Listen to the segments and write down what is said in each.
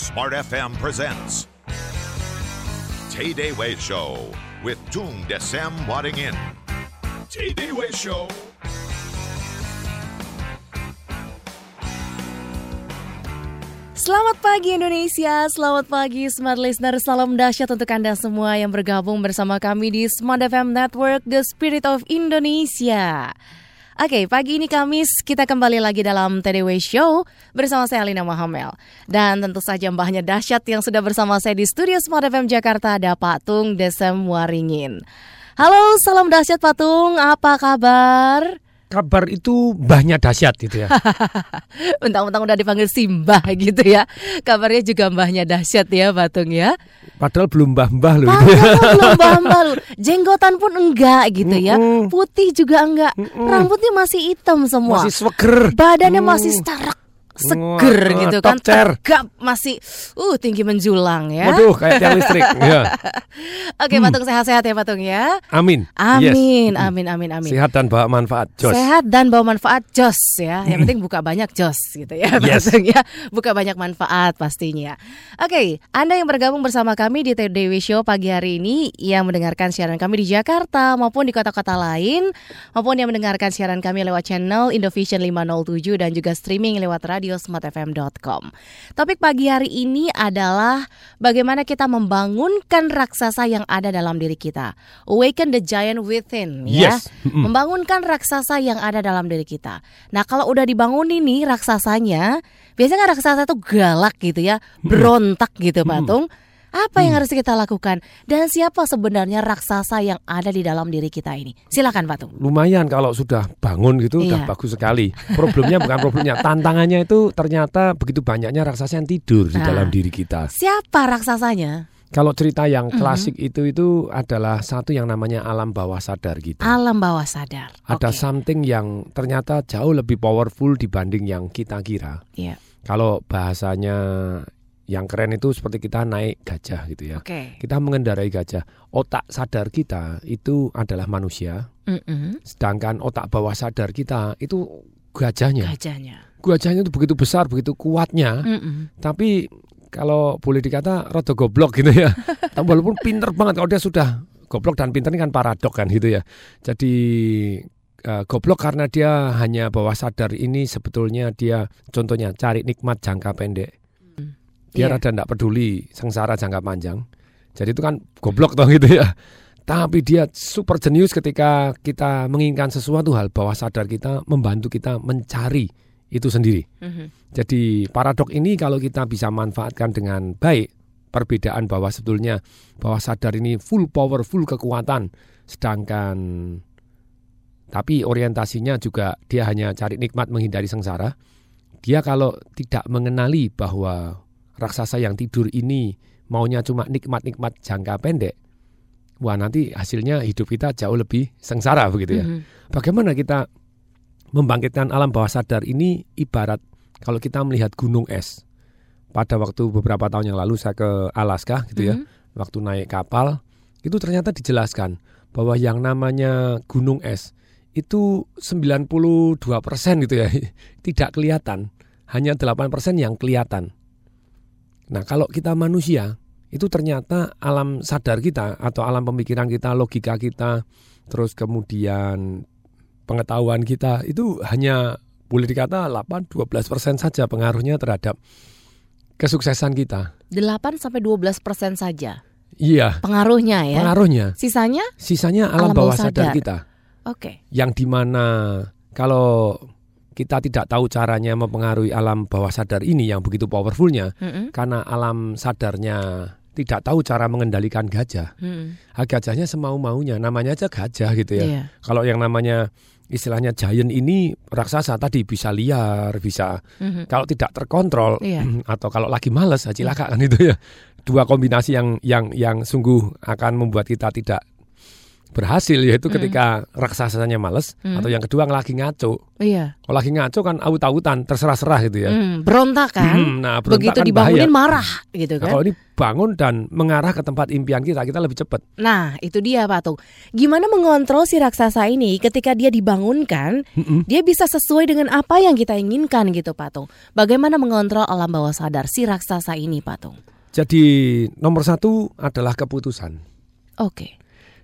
Smart FM presents Tay-Day Way Show with Tung Desem Waringin. Tay-Day Way Show. Selamat pagi Indonesia, selamat pagi Smart Listener, salam dahsyat untuk Anda semua yang bergabung bersama kami di Smart FM Network, The Spirit of Indonesia. Oke, pagi ini Kamis, kita kembali lagi dalam TDW Show bersama saya Alina Mahamel. Dan tentu saja mbahnya dahsyat yang sudah bersama saya di studio Smart FM Jakarta ada Pak Tung Desem Waringin. Halo, salam dahsyat Pak Tung, apa kabar? Kabar itu mbahnya dahsyat gitu ya. Mentang-mentang udah dipanggil simbah gitu ya. Kabarnya juga mbahnya dahsyat ya Pak Tung ya. Padahal belum mbah-mbah loh. Jenggotan pun enggak gitu ya. Putih juga enggak. Rambutnya masih hitam semua. Masih seger. Badannya masih starek. Seger gitu kan. Tegap masih tinggi menjulang ya. Waduh kayak tiang listrik. Ya. Oke, Pak Tung sehat-sehat ya Pak Tung ya. Amin. Amin, yes. amin. Sehat dan bawa manfaat, jos. Sehat dan bawa manfaat, jos ya. Yang penting buka banyak jos gitu ya. Yes. Pak Tung ya. Buka banyak manfaat pastinya. Oke, Anda yang bergabung bersama kami di TDW Show pagi hari ini, yang mendengarkan siaran kami di Jakarta maupun di kota-kota lain, maupun yang mendengarkan siaran kami lewat channel Indo Vision 507 dan juga streaming lewat radio smartfm.com. Topik pagi hari ini adalah bagaimana kita membangunkan raksasa yang ada dalam diri kita. Awaken the giant within, ya. Yes. Membangunkan raksasa yang ada dalam diri kita. Nah, kalau udah dibangunin nih raksasanya, biasanya kan raksasa itu galak gitu ya, berontak gitu, Pak Tung. Apa yang harus kita lakukan? Dan siapa sebenarnya raksasa yang ada di dalam diri kita ini? Silakan Pak Tung. Lumayan kalau sudah bangun gitu, udah bagus sekali. Problemnya bukan problemnya, tantangannya itu ternyata begitu banyaknya raksasa yang tidur di dalam diri kita. Siapa raksasanya? Kalau cerita yang klasik itu adalah satu yang namanya alam bawah sadar gitu. Alam bawah sadar. Ada something yang ternyata jauh lebih powerful dibanding yang kita kira. Kalau bahasanya yang keren itu seperti kita naik gajah gitu ya. Kita mengendarai gajah. Otak sadar kita itu adalah manusia. Sedangkan otak bawah sadar kita itu gajahnya. Gajahnya itu begitu besar, begitu kuatnya. Tapi kalau boleh dikata rada goblok gitu ya. Walaupun pinter banget. Kalau dia sudah goblok dan pinter ini kan paradok kan gitu ya. Jadi goblok karena dia hanya bawah sadar ini sebetulnya dia contohnya cari nikmat jangka pendek. Dia rada tidak peduli sengsara jangka panjang. Jadi itu kan goblok toh gitu ya. Tapi dia super jenius ketika kita menginginkan sesuatu hal bawah sadar kita membantu kita mencari itu sendiri. Jadi paradok ini kalau kita bisa manfaatkan dengan baik, perbedaan bahwa sebetulnya bawah sadar ini full power, full kekuatan. Sedangkan tapi orientasinya juga dia hanya cari nikmat menghindari sengsara. Dia kalau tidak mengenali bahwa raksasa yang tidur ini maunya cuma nikmat-nikmat jangka pendek, wah nanti hasilnya hidup kita jauh lebih sengsara begitu ya. Bagaimana kita membangkitkan alam bawah sadar ini ibarat kalau kita melihat gunung es. Pada waktu beberapa tahun yang lalu saya ke Alaska gitu ya, waktu naik kapal itu ternyata dijelaskan bahwa yang namanya gunung es itu 92% gitu ya tidak kelihatan, hanya 8% yang kelihatan. Nah kalau kita manusia itu ternyata alam sadar kita atau alam pemikiran kita, logika kita, terus kemudian pengetahuan kita itu hanya boleh dikata 8-12% saja pengaruhnya terhadap kesuksesan kita. 8-12% saja? Iya. Pengaruhnya ya? Pengaruhnya. Sisanya? Sisanya alam bawah sadar kita. Oke. Yang dimana kalau kita tidak tahu caranya mempengaruhi alam bawah sadar ini yang begitu powerfulnya, karena alam sadarnya tidak tahu cara mengendalikan gajah. Gajahnya semau-maunya, namanya aja gajah gitu ya. Kalau yang namanya istilahnya giant ini raksasa tadi bisa liar, bisa kalau tidak terkontrol atau kalau lagi males cilaka kan itu ya. Dua kombinasi yang sungguh akan membuat kita tidak berhasil, yaitu ketika raksasanya males, atau yang kedua lagi ngaco. Iya. Kalau lagi ngaco kan aut-autan, terserah-serah gitu ya. Berontak kan. Nah, berontak begitu kan dibangunin bahaya. Marah gitu kan. Nah, kalau ini bangun dan mengarah ke tempat impian kita, kita lebih cepat. Nah, itu dia Pak Tung. Gimana mengontrol si raksasa ini ketika dia dibangunkan, dia bisa sesuai dengan apa yang kita inginkan gitu Pak Tung. Bagaimana mengontrol alam bawah sadar si raksasa ini Pak Tung? Jadi nomor satu adalah keputusan. Oke.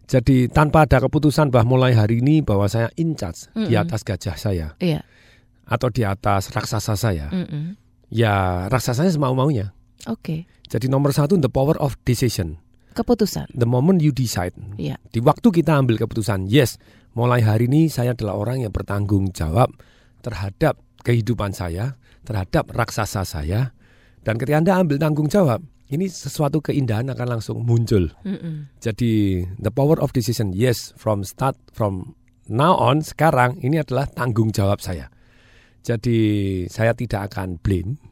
Jadi tanpa ada keputusan bahwa mulai hari ini bahwa saya in charge di atas gajah saya, atau di atas raksasa saya, ya raksasanya semau-maunya. Oke. Jadi nomor satu, the power of decision. Keputusan. The moment you decide. Yeah. Di waktu kita ambil keputusan, yes, mulai hari ini saya adalah orang yang bertanggung jawab terhadap kehidupan saya, terhadap raksasa saya. Dan ketika Anda ambil tanggung jawab, ini sesuatu keindahan akan langsung muncul. Jadi the power of decision, yes, from start, from now on, sekarang ini adalah tanggung jawab saya. Jadi saya tidak akan blame,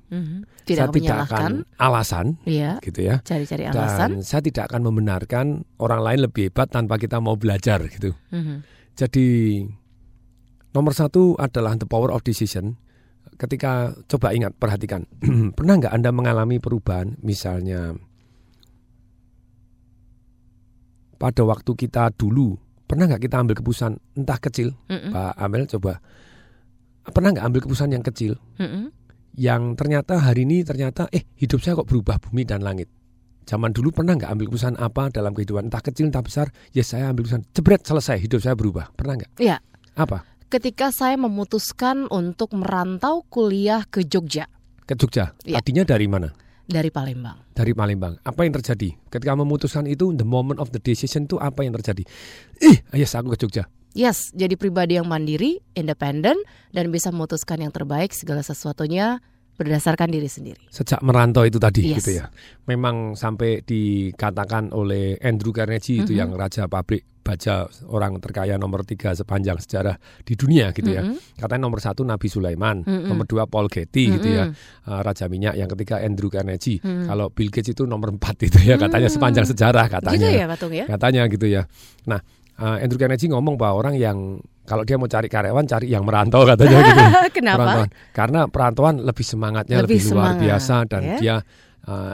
saya tidak akan alasan, gitu ya. Cari-cari alasan. Dan saya tidak akan membenarkan orang lain lebih hebat tanpa kita mau belajar gitu. Jadi nomor satu adalah the power of decision. Ketika coba ingat, perhatikan, pernah nggak Anda mengalami perubahan? Misalnya pada waktu kita dulu, pernah nggak kita ambil keputusan entah kecil, Pak Amel coba, pernah nggak ambil keputusan yang kecil, yang ternyata hari ini ternyata hidup saya kok berubah bumi dan langit. Zaman dulu pernah nggak ambil keputusan apa dalam kehidupan, entah kecil entah besar, ya saya ambil keputusan jebret selesai, hidup saya berubah, pernah nggak? Iya. Apa? Ketika saya memutuskan untuk merantau kuliah ke Jogja. Ke Jogja? Ya. Tadinya dari mana? Dari Palembang. Dari Palembang. Apa yang terjadi? Ketika memutuskan itu, the moment of the decision itu apa yang terjadi? Yes, aku ke Jogja. Yes, jadi pribadi yang mandiri, independen, dan bisa memutuskan yang terbaik segala sesuatunya berdasarkan diri sendiri. Sejak merantau itu tadi, yes, gitu ya. Memang sampai dikatakan oleh Andrew Carnegie, itu yang raja pabrik baja, orang terkaya nomor 3 sepanjang sejarah di dunia gitu ya. Katanya nomor 1 Nabi Sulaiman, nomor 2 Paul Getty gitu ya, raja minyak. Yang ketiga Andrew Carnegie. Kalau Bill Gates itu nomor 4 gitu ya, katanya sepanjang sejarah katanya. Gitu ya, Patung ya. Katanya gitu ya. Nah, Andrew Carnegie ngomong bahwa orang yang kalau dia mau cari karyawan, cari yang merantau katanya gitu. Kenapa? Perantauan. Karena perantauan lebih semangatnya, lebih luar biasa, dan dia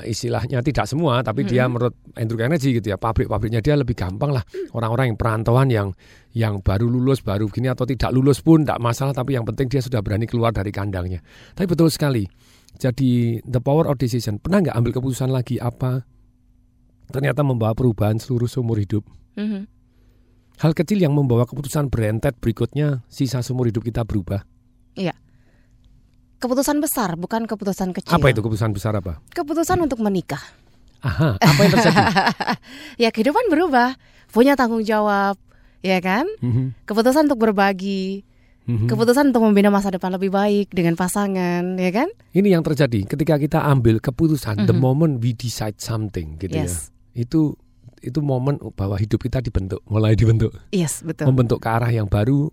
istilahnya tidak semua, tapi dia menurut Andrew Carnegie gitu ya, pabrik-pabriknya dia lebih gampang lah. Orang-orang yang perantauan yang baru lulus, baru begini atau tidak lulus pun tidak masalah, tapi yang penting dia sudah berani keluar dari kandangnya. Tapi betul sekali. Jadi the power of decision. Pernah nggak ambil keputusan lagi apa ternyata membawa perubahan seluruh seumur hidup? Hal kecil yang membawa keputusan berentet berikutnya sisa seumur hidup kita berubah. Iya. Keputusan besar, bukan keputusan kecil. Apa itu keputusan besar apa? Keputusan untuk menikah. Aha, apa yang terjadi? Ya, kehidupan berubah, punya tanggung jawab, ya kan? Keputusan untuk berbagi, keputusan untuk membina masa depan lebih baik dengan pasangan, ya kan? Ini yang terjadi ketika kita ambil keputusan, the moment we decide something, gitu ya. Itu momen bahwa hidup kita dibentuk, mulai dibentuk. Yes, betul. Membentuk ke arah yang baru,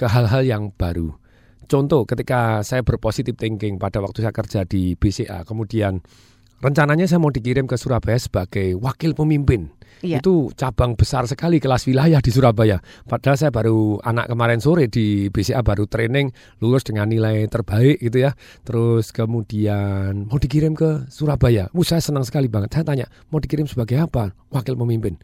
ke hal-hal yang baru. Contoh, ketika saya berpositive thinking pada waktu saya kerja di BCA, kemudian rencananya saya mau dikirim ke Surabaya sebagai wakil pemimpin. Itu cabang besar sekali, kelas wilayah di Surabaya. Padahal saya baru kemarin sore di BCA baru training, lulus dengan nilai terbaik gitu ya. Terus kemudian mau dikirim ke Surabaya. Saya senang sekali banget. Saya tanya, mau dikirim sebagai apa? Wakil pemimpin.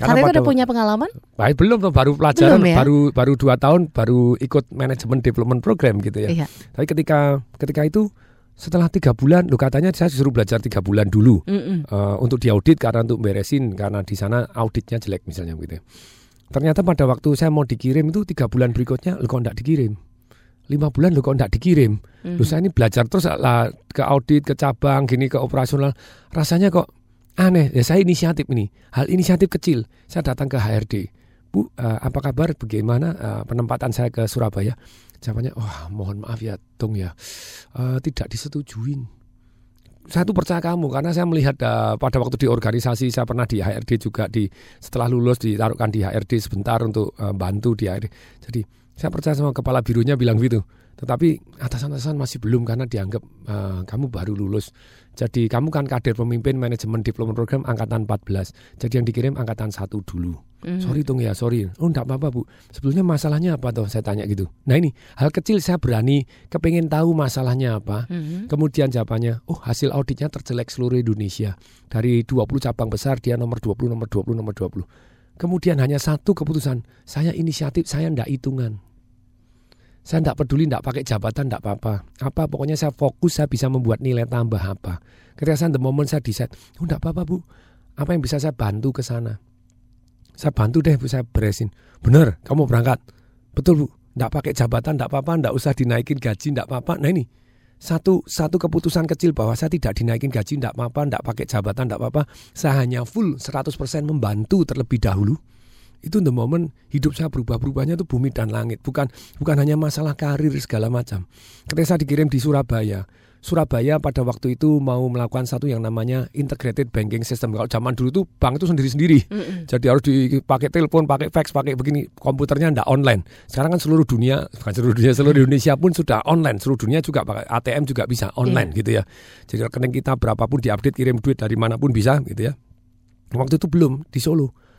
Karena itu udah punya pengalaman? Belum, baru pelajaran, belum, ya? baru 2 tahun, baru ikut manajemen development program gitu ya. Iya. Tapi ketika itu setelah 3 bulan, katanya saya disuruh belajar 3 bulan dulu untuk diaudit, karena untuk beresin, karena di sana auditnya jelek misalnya gitu. Ternyata pada waktu saya mau dikirim itu 3 bulan berikutnya, kok enggak dikirim? 5 bulan kok enggak dikirim? Saya ini belajar terus lah, ke audit, ke cabang, gini ke operasional, rasanya kok aneh. Ya, saya inisiatif ini. Hal inisiatif kecil. Saya datang ke HRD. Bu, apa kabar? Bagaimana penempatan saya ke Surabaya? Jawabannya, mohon maaf ya, Tung ya, tidak disetujuin. Saya tuh percaya kamu karena saya melihat pada waktu di organisasi saya pernah di HRD juga, setelah lulus ditaruhkan di HRD sebentar untuk bantu di HRD. Jadi Saya percaya sama kepala bironya bilang gitu. Tetapi atasan-atasan masih belum karena dianggap kamu baru lulus. Jadi kamu kan kader pemimpin manajemen diploma program angkatan 14. Jadi yang dikirim angkatan 1 dulu. Sorry Tung ya, sorry. Oh enggak apa-apa Bu. Sebetulnya masalahnya apa toh, saya tanya gitu. Nah ini hal kecil saya berani kepingin tahu masalahnya apa. Kemudian jawabannya, oh hasil auditnya terjelek seluruh Indonesia. Dari 20 cabang besar dia nomor 20, nomor 20, nomor 20. Kemudian hanya satu keputusan, saya inisiatif, saya enggak hitungan. Saya enggak peduli, enggak pakai jabatan, enggak apa-apa. Apa, pokoknya saya fokus, saya bisa membuat nilai tambah apa. Ketika saya the moment saya decide, oh enggak apa-apa Bu, apa yang bisa saya bantu ke sana. Saya bantu deh Bu, saya beresin. Bener, kamu berangkat. Betul Bu, enggak pakai jabatan, enggak apa-apa, enggak usah dinaikin gaji, enggak apa-apa. Nah ini, satu keputusan kecil bahwa saya tidak dinaikin gaji, tidak apa-apa, tidak pakai jabatan, tidak apa-apa. Saya hanya full 100% membantu terlebih dahulu. Itu the moment hidup saya berubah-berubahnya itu bumi dan langit. Bukan hanya masalah karir segala macam. Ketika saya dikirim di Surabaya. Surabaya pada waktu itu mau melakukan satu yang namanya integrated banking system. Kalau zaman dulu tuh bank itu sendiri-sendiri. Jadi harus dipakai telepon, pakai fax, pakai begini. Komputernya enggak online. Sekarang kan seluruh dunia, bukan seluruh dunia, seluruh Indonesia pun sudah online. Seluruh dunia juga pakai ATM juga bisa online gitu ya. Jadi rekening kita berapapun diupdate, kirim duit dari manapun bisa gitu ya. Waktu itu belum di Solo.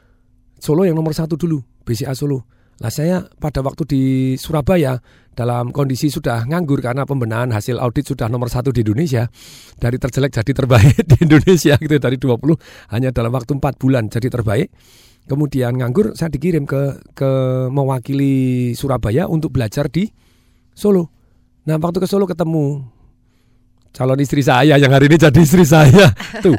Solo yang nomor 1 dulu, BCA Solo. Nah saya pada waktu di Surabaya dalam kondisi sudah nganggur karena pembenahan hasil audit sudah nomor 1 di Indonesia. Dari terjelek jadi terbaik di Indonesia gitu, dari 20 hanya dalam waktu 4 bulan jadi terbaik. Kemudian nganggur, saya dikirim ke mewakili Surabaya untuk belajar di Solo. Nah waktu ke Solo ketemu calon istri saya yang hari ini jadi istri saya. Tuh,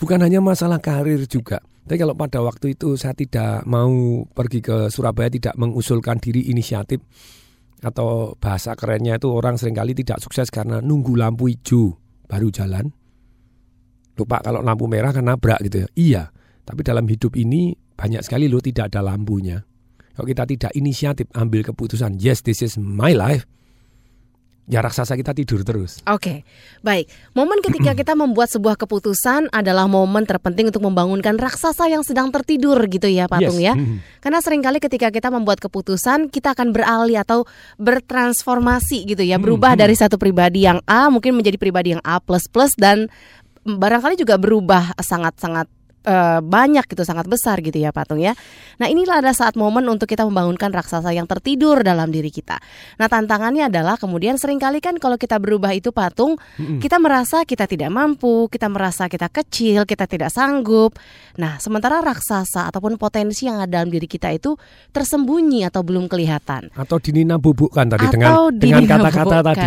bukan hanya masalah karir juga. Tapi kalau pada waktu itu saya tidak mau pergi ke Surabaya, tidak mengusulkan diri inisiatif, atau bahasa kerennya itu orang seringkali tidak sukses karena nunggu lampu hijau baru jalan. Lupa kalau lampu merah kan nabrak gitu ya. Iya, tapi dalam hidup ini banyak sekali loh tidak ada lampunya. Kalau kita tidak inisiatif ambil keputusan, yes this is my life, ya raksasa kita tidur terus. Oke, baik. Momen ketika kita membuat sebuah keputusan adalah momen terpenting untuk membangunkan raksasa yang sedang tertidur gitu ya Pak Tung ya. Karena seringkali ketika kita membuat keputusan, kita akan beralih atau bertransformasi gitu ya. Berubah dari satu pribadi yang A mungkin menjadi pribadi yang A++ dan barangkali juga berubah sangat-sangat banyak gitu, sangat besar gitu ya Pak Tung ya. Nah inilah ada saat momen untuk kita membangunkan raksasa yang tertidur dalam diri kita. Nah tantangannya adalah kemudian seringkali kan kalau kita berubah itu Pak Tung, kita merasa kita tidak mampu, kita merasa kita kecil, kita tidak sanggup. Nah sementara raksasa ataupun potensi yang ada dalam diri kita itu tersembunyi atau belum kelihatan. Atau dininabobokan tadi dengan kata-kata tadi.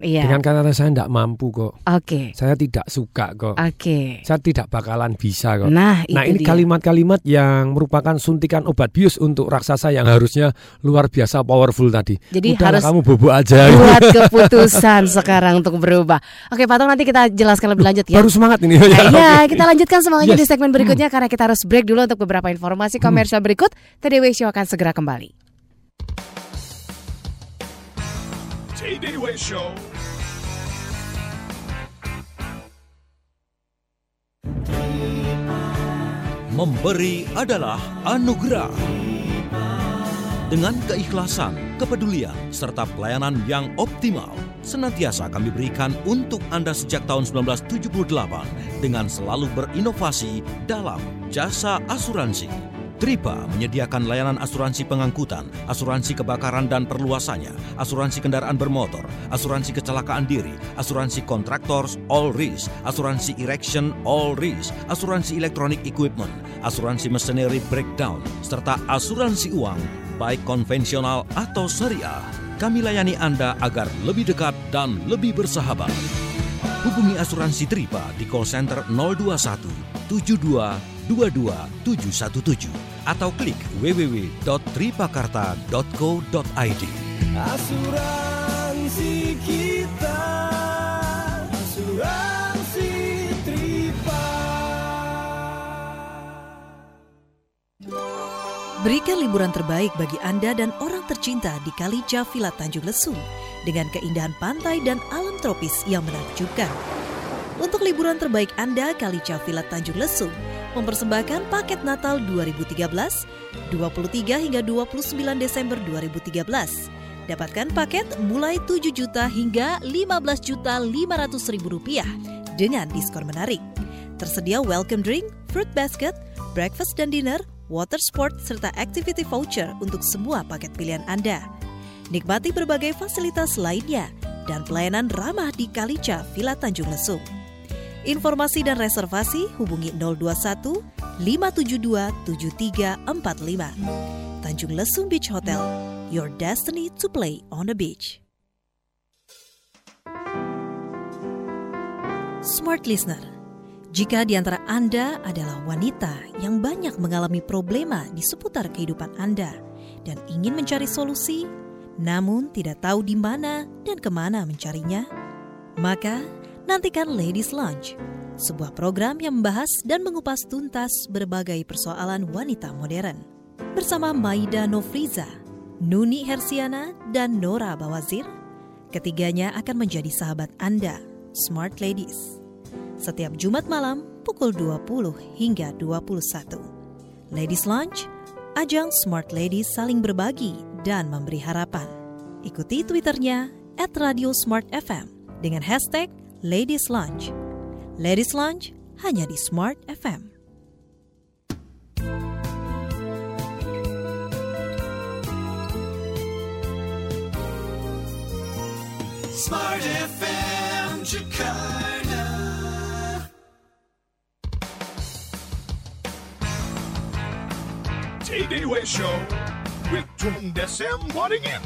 Iya. Dengan kata-kata saya tidak mampu kok. Oke. Saya tidak suka kok. Oke. Saya tidak bakalan bisa kok. Nah ini dia. Kalimat-kalimat yang merupakan suntikan obat bius untuk raksasa yang harusnya luar biasa powerful tadi. Jadi udahlah, harus kamu bobo aja. Buat keputusan sekarang untuk berubah. Oke Pak Tung, nanti kita jelaskan lebih lanjut ya. Baru semangat ini. Ya, kita lanjutkan semangatnya di segmen berikutnya karena kita harus break dulu untuk beberapa informasi komersial berikut. TDW Show akan segera kembali. TDW Show. Memberi adalah anugerah. Dengan keikhlasan, kepedulian, serta pelayanan yang optimal, senantiasa kami berikan untuk Anda sejak tahun 1978 dengan selalu berinovasi dalam jasa asuransi. Tripa menyediakan layanan asuransi pengangkutan, asuransi kebakaran dan perluasannya, asuransi kendaraan bermotor, asuransi kecelakaan diri, asuransi kontraktors all risk, asuransi erection all risk, asuransi elektronik equipment, asuransi machinery breakdown, serta asuransi uang, baik konvensional atau syariah. Kami layani Anda agar lebih dekat dan lebih bersahabat. Hubungi asuransi Tripa di call center 021 72 22 717 atau klik www.tripakarta.co.id. Asuransi kita, asuransi Tripa. Berikan liburan terbaik bagi Anda dan orang tercinta di Kalicia Villa Tanjung Lesung dengan keindahan pantai dan alam tropis yang menakjubkan. Untuk liburan terbaik Anda, Kalicia Villa Tanjung Lesung mempersembahkan paket Natal 2013 23 hingga 29 Desember 2013. Dapatkan paket mulai 7 juta hingga 15.500.000 rupiah dengan diskon menarik. Tersedia welcome drink, fruit basket, breakfast dan dinner, water sport, serta activity voucher untuk semua paket pilihan Anda. Nikmati berbagai fasilitas lainnya dan pelayanan ramah di Kalicia Villa Tanjung Lesung. Informasi dan reservasi hubungi 021 572 7345. Tanjung Lesung Beach Hotel, your destiny to play on the beach. Smart Listener, jika di antara Anda adalah wanita yang banyak mengalami problema di seputar kehidupan Anda dan ingin mencari solusi, namun tidak tahu di mana dan kemana mencarinya, maka nantikan Ladies' Lunch, sebuah program yang membahas dan mengupas tuntas berbagai persoalan wanita modern. Bersama Maida Nofriza, Nuni Hersiana, dan Nora Bawazir, ketiganya akan menjadi sahabat Anda, Smart Ladies. Setiap Jumat malam pukul 20 hingga 21. Ladies' Lunch, ajang Smart Ladies saling berbagi dan memberi harapan. Ikuti Twitternya @radiosmartfm dengan hashtag Ladies' Lunch. Ladies' Lunch hanya di Smart FM. Smart FM Jakarta. TV Show with Tung Desem Waringin.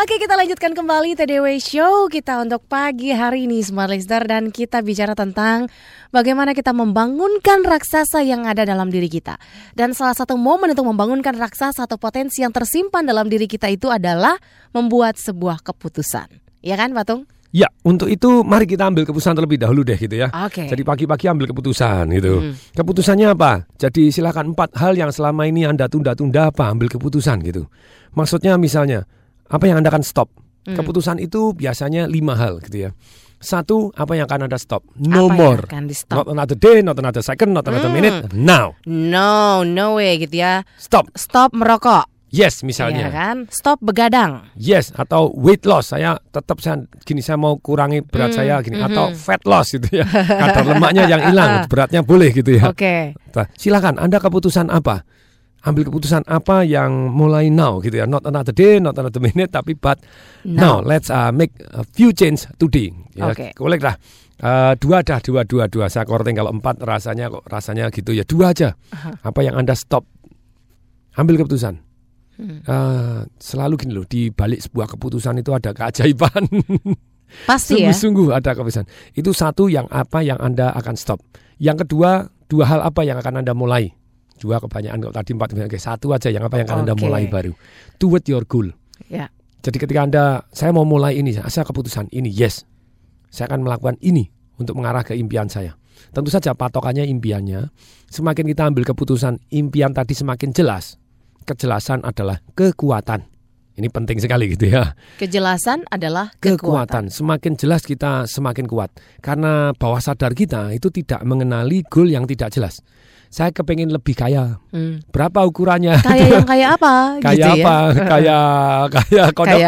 Oke, kita lanjutkan kembali TDW Show kita untuk pagi hari ini, Smart Listener, dan kita bicara tentang bagaimana kita membangunkan raksasa yang ada dalam diri kita. Dan salah satu momen untuk membangunkan raksasa atau potensi yang tersimpan dalam diri kita itu adalah membuat sebuah keputusan. Ya kan, Pak Tung? Ya, untuk itu mari kita ambil keputusan terlebih dahulu deh gitu ya. Okay. Jadi pagi-pagi ambil keputusan gitu. Keputusannya apa? Jadi silakan 4 hal yang selama ini Anda tunda-tunda apa ambil keputusan gitu. Maksudnya misalnya, apa yang Anda akan stop? Keputusan itu biasanya 5 hal gitu ya. 1, apa yang akan Anda stop? No apa more. Not another day, not another second, not another minute. Now. No way gitu ya. Stop merokok. Yes, misalnya. Ya kan? Stop begadang. Yes, atau weight loss. Saya mau kurangi berat saya gini, atau fat loss gitu ya. Kadar lemaknya yang hilang, beratnya boleh gitu ya. Oke. Okay. Silakan, Anda keputusan apa? Ambil keputusan apa yang mulai now gitu ya, not another day, not another minute, tapi but now let's make a few change today. Ya, okay. Kolek lah. Dua. Saya korting kalau 4 rasanya gitu ya. 2 aja. Apa yang Anda stop? Ambil keputusan. Selalu gini loh, di balik sebuah keputusan itu ada keajaiban. Pasti ya. Sungguh ada keputusan. Itu 1 yang apa yang Anda akan stop. Yang kedua, 2 hal apa yang akan Anda mulai. 2 kebanyakan kalau tadi 4, oke, 1 aja yang apa yang akan Anda mulai baru. Toward your goal. Ya. Jadi ketika Anda, saya mau mulai ini, saya keputusan ini, yes. Saya akan melakukan ini untuk mengarah ke impian saya. Tentu saja patokannya impiannya. Semakin kita ambil keputusan, impian tadi semakin jelas. Kejelasan adalah kekuatan. Ini penting sekali gitu ya. Kejelasan adalah kekuatan. Semakin jelas kita semakin kuat. Karena bawah sadar kita itu tidak mengenali goal yang tidak jelas. Saya kepengen lebih kaya. Berapa ukurannya? Kaya yang kaya apa? Kaya gitu apa? Ya? Kaya kodok.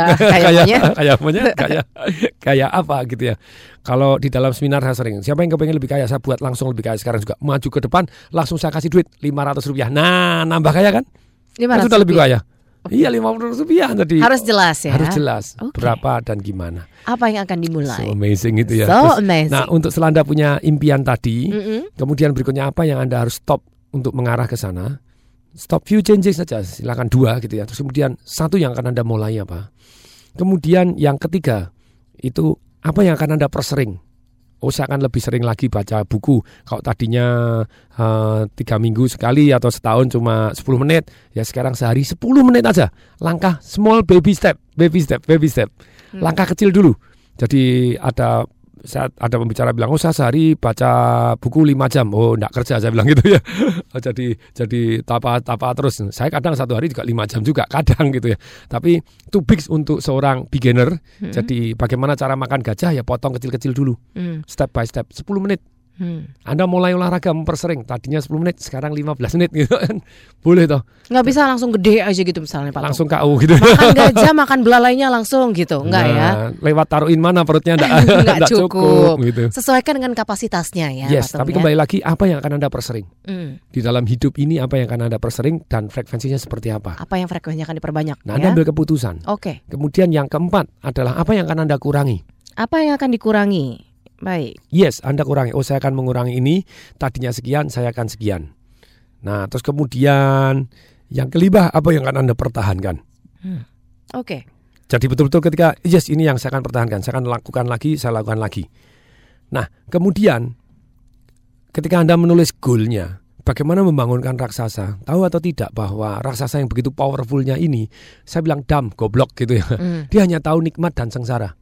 Kaya apa gitu ya? Kalau di dalam seminar saya sering, siapa yang kepengen lebih kaya? Saya buat langsung lebih kaya sekarang juga. Maju ke depan, langsung saya kasih duit Rp500. Nah, nambah kaya kan? Sudah lebih kaya. Iya, Rp500 tadi. Harus jelas ya. Harus jelas. Okay. Berapa dan gimana? Apa yang akan dimulai? So amazing itu ya. So amazing. Nah, untuk Anda punya impian tadi, kemudian berikutnya apa yang Anda harus stop untuk mengarah ke sana? Stop few changes saja. Silakan 2 gitu ya. Terus kemudian 1 yang akan Anda mulai apa? Kemudian yang ketiga itu apa yang akan Anda persering? Saya akan lebih sering lagi baca buku. Kalau tadinya 3 minggu sekali atau setahun cuma 10 menit, ya sekarang sehari 10 menit aja. Langkah small baby step. Langkah kecil dulu. Jadi ada pembicara bilang, saya sehari baca buku 5 jam. Oh, enggak kerja, saya bilang gitu ya. jadi tapa terus. Saya kadang satu hari juga 5 jam juga, kadang gitu ya. Tapi too big untuk seorang beginner. Jadi bagaimana cara makan gajah, ya potong kecil-kecil dulu. Step by step, 10 menit. Anda mulai olahraga mempersering, tadinya 10 menit sekarang 15 menit gitu kan. Boleh toh. Nggak bisa langsung gede aja gitu misalnya Pak. Langsung KU gitu. Makan gajah, makan belalainya langsung gitu. Enggak ya. Lewat taruhin mana perutnya enggak cukup gitu. Sesuaikan dengan kapasitasnya ya. Yes, tapi kembali lagi apa yang akan Anda persering? Di dalam hidup ini apa yang akan Anda persering dan frekuensinya seperti apa? Apa yang frekuensinya akan diperbanyak? Nah, Anda ambil keputusan. Oke. Kemudian yang keempat adalah apa yang akan Anda kurangi? Apa yang akan dikurangi? Baik. Yes, Anda kurangi. Oh, saya akan mengurangi ini. Tadinya sekian, saya akan sekian. Nah, terus kemudian yang kelima, apa yang akan Anda pertahankan? Oke. Jadi betul-betul ketika yes, ini yang saya akan pertahankan. Saya akan lakukan lagi, saya lakukan lagi. Nah, kemudian ketika Anda menulis goal-nya, bagaimana membangunkan raksasa? Tahu atau tidak bahwa raksasa yang begitu powerful-nya ini, saya bilang dumb, goblok gitu ya. Dia hanya tahu nikmat dan sengsara.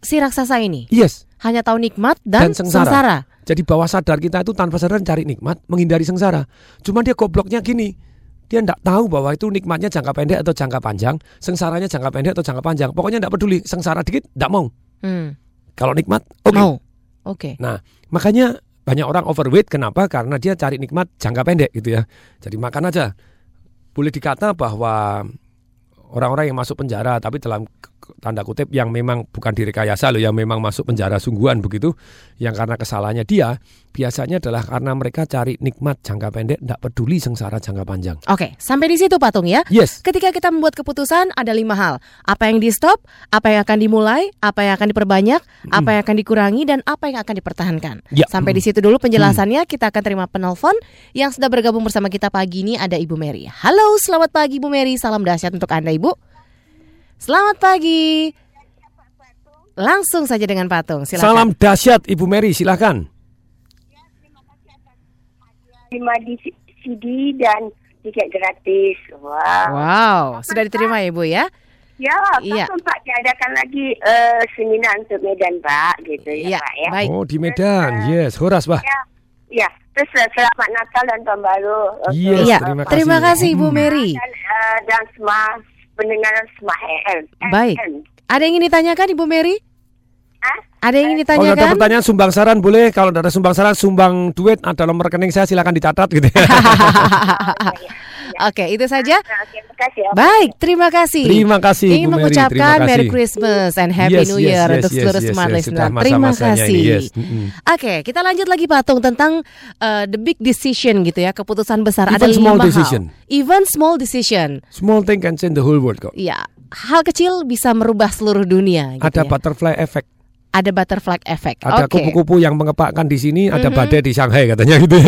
Si raksasa ini? Yes. Hanya tahu nikmat dan sengsara. Jadi bawah sadar kita itu tanpa sadar cari nikmat, menghindari sengsara. Cuma dia gobloknya gini, dia tidak tahu bahwa itu nikmatnya jangka pendek atau jangka panjang, sengsaranya jangka pendek atau jangka panjang. Pokoknya tidak peduli, sengsara dikit tidak mau. Kalau nikmat, oke. Mau. Oke. Nah, makanya banyak orang overweight. Kenapa? Karena dia cari nikmat jangka pendek gitu ya. Jadi makan aja. Boleh dikata bahwa orang-orang yang masuk penjara, tapi dalam tanda kutip yang memang bukan direkayasa loh, yang memang masuk penjara sungguhan begitu, yang karena kesalahannya dia, biasanya adalah karena mereka cari nikmat jangka pendek, tidak peduli sengsara jangga panjang. Oke, sampai di situ Pak Tung ya. Yes. Ketika kita membuat keputusan ada 5 hal. Apa yang di stop, apa yang akan dimulai, apa yang akan diperbanyak, apa yang akan dikurangi, dan apa yang akan dipertahankan. Ya. Sampai di situ dulu penjelasannya. Kita akan terima penelpon yang sudah bergabung bersama kita pagi ini, ada Ibu Mary. Halo, selamat pagi Ibu Mary. Salam dahsyat untuk Anda Ibu. Selamat pagi. Langsung saja dengan Pak Tung. Silakan. Salam dahsyat Ibu Mary, silakan. Ya, terima kasih atas terima di CD dan tiket gratis. Wow. Wow, sudah diterima ya, Bu ya? Ya, iya. Pak diadakan lagi seminar untuk Medan, Pak, gitu ya, Pak ya. Baik. Oh, di Medan. Yes, horas, Pak. Ya. Terus selamat Natal dan Tahun Baru. Yes, ya. Terima kasih Ibu Mary. Dan semua pendengaran Smart FM. Baik. Ada yang ingin ditanyakan Ibu Mary? Ada yang ingin ditanyakan? Kalau ada pertanyaan sumbang saran boleh. Kalau ada sumbang saran, sumbang duit, ada nomor rekening saya, silakan dicatat gitu. Oke, itu saja. Terima kasih. Baik, terima kasih. Terima kasih Ibu Mary. Ingin mengucapkan Merry Christmas and Happy New Year untuk seluruh Smart Listener. Terima kasih. Oke, kita lanjut lagi Pak Tung tentang the big decision gitu ya, keputusan besar. Ada 5 hal. Even small decision. Small thing can change the whole world kok. Iya, hal kecil bisa merubah seluruh dunia. Gitu ada ya. Butterfly effect. Ada butterfly effect. Ada kupu-kupu yang mengepakkan di sini, ada badai di Shanghai katanya gitu.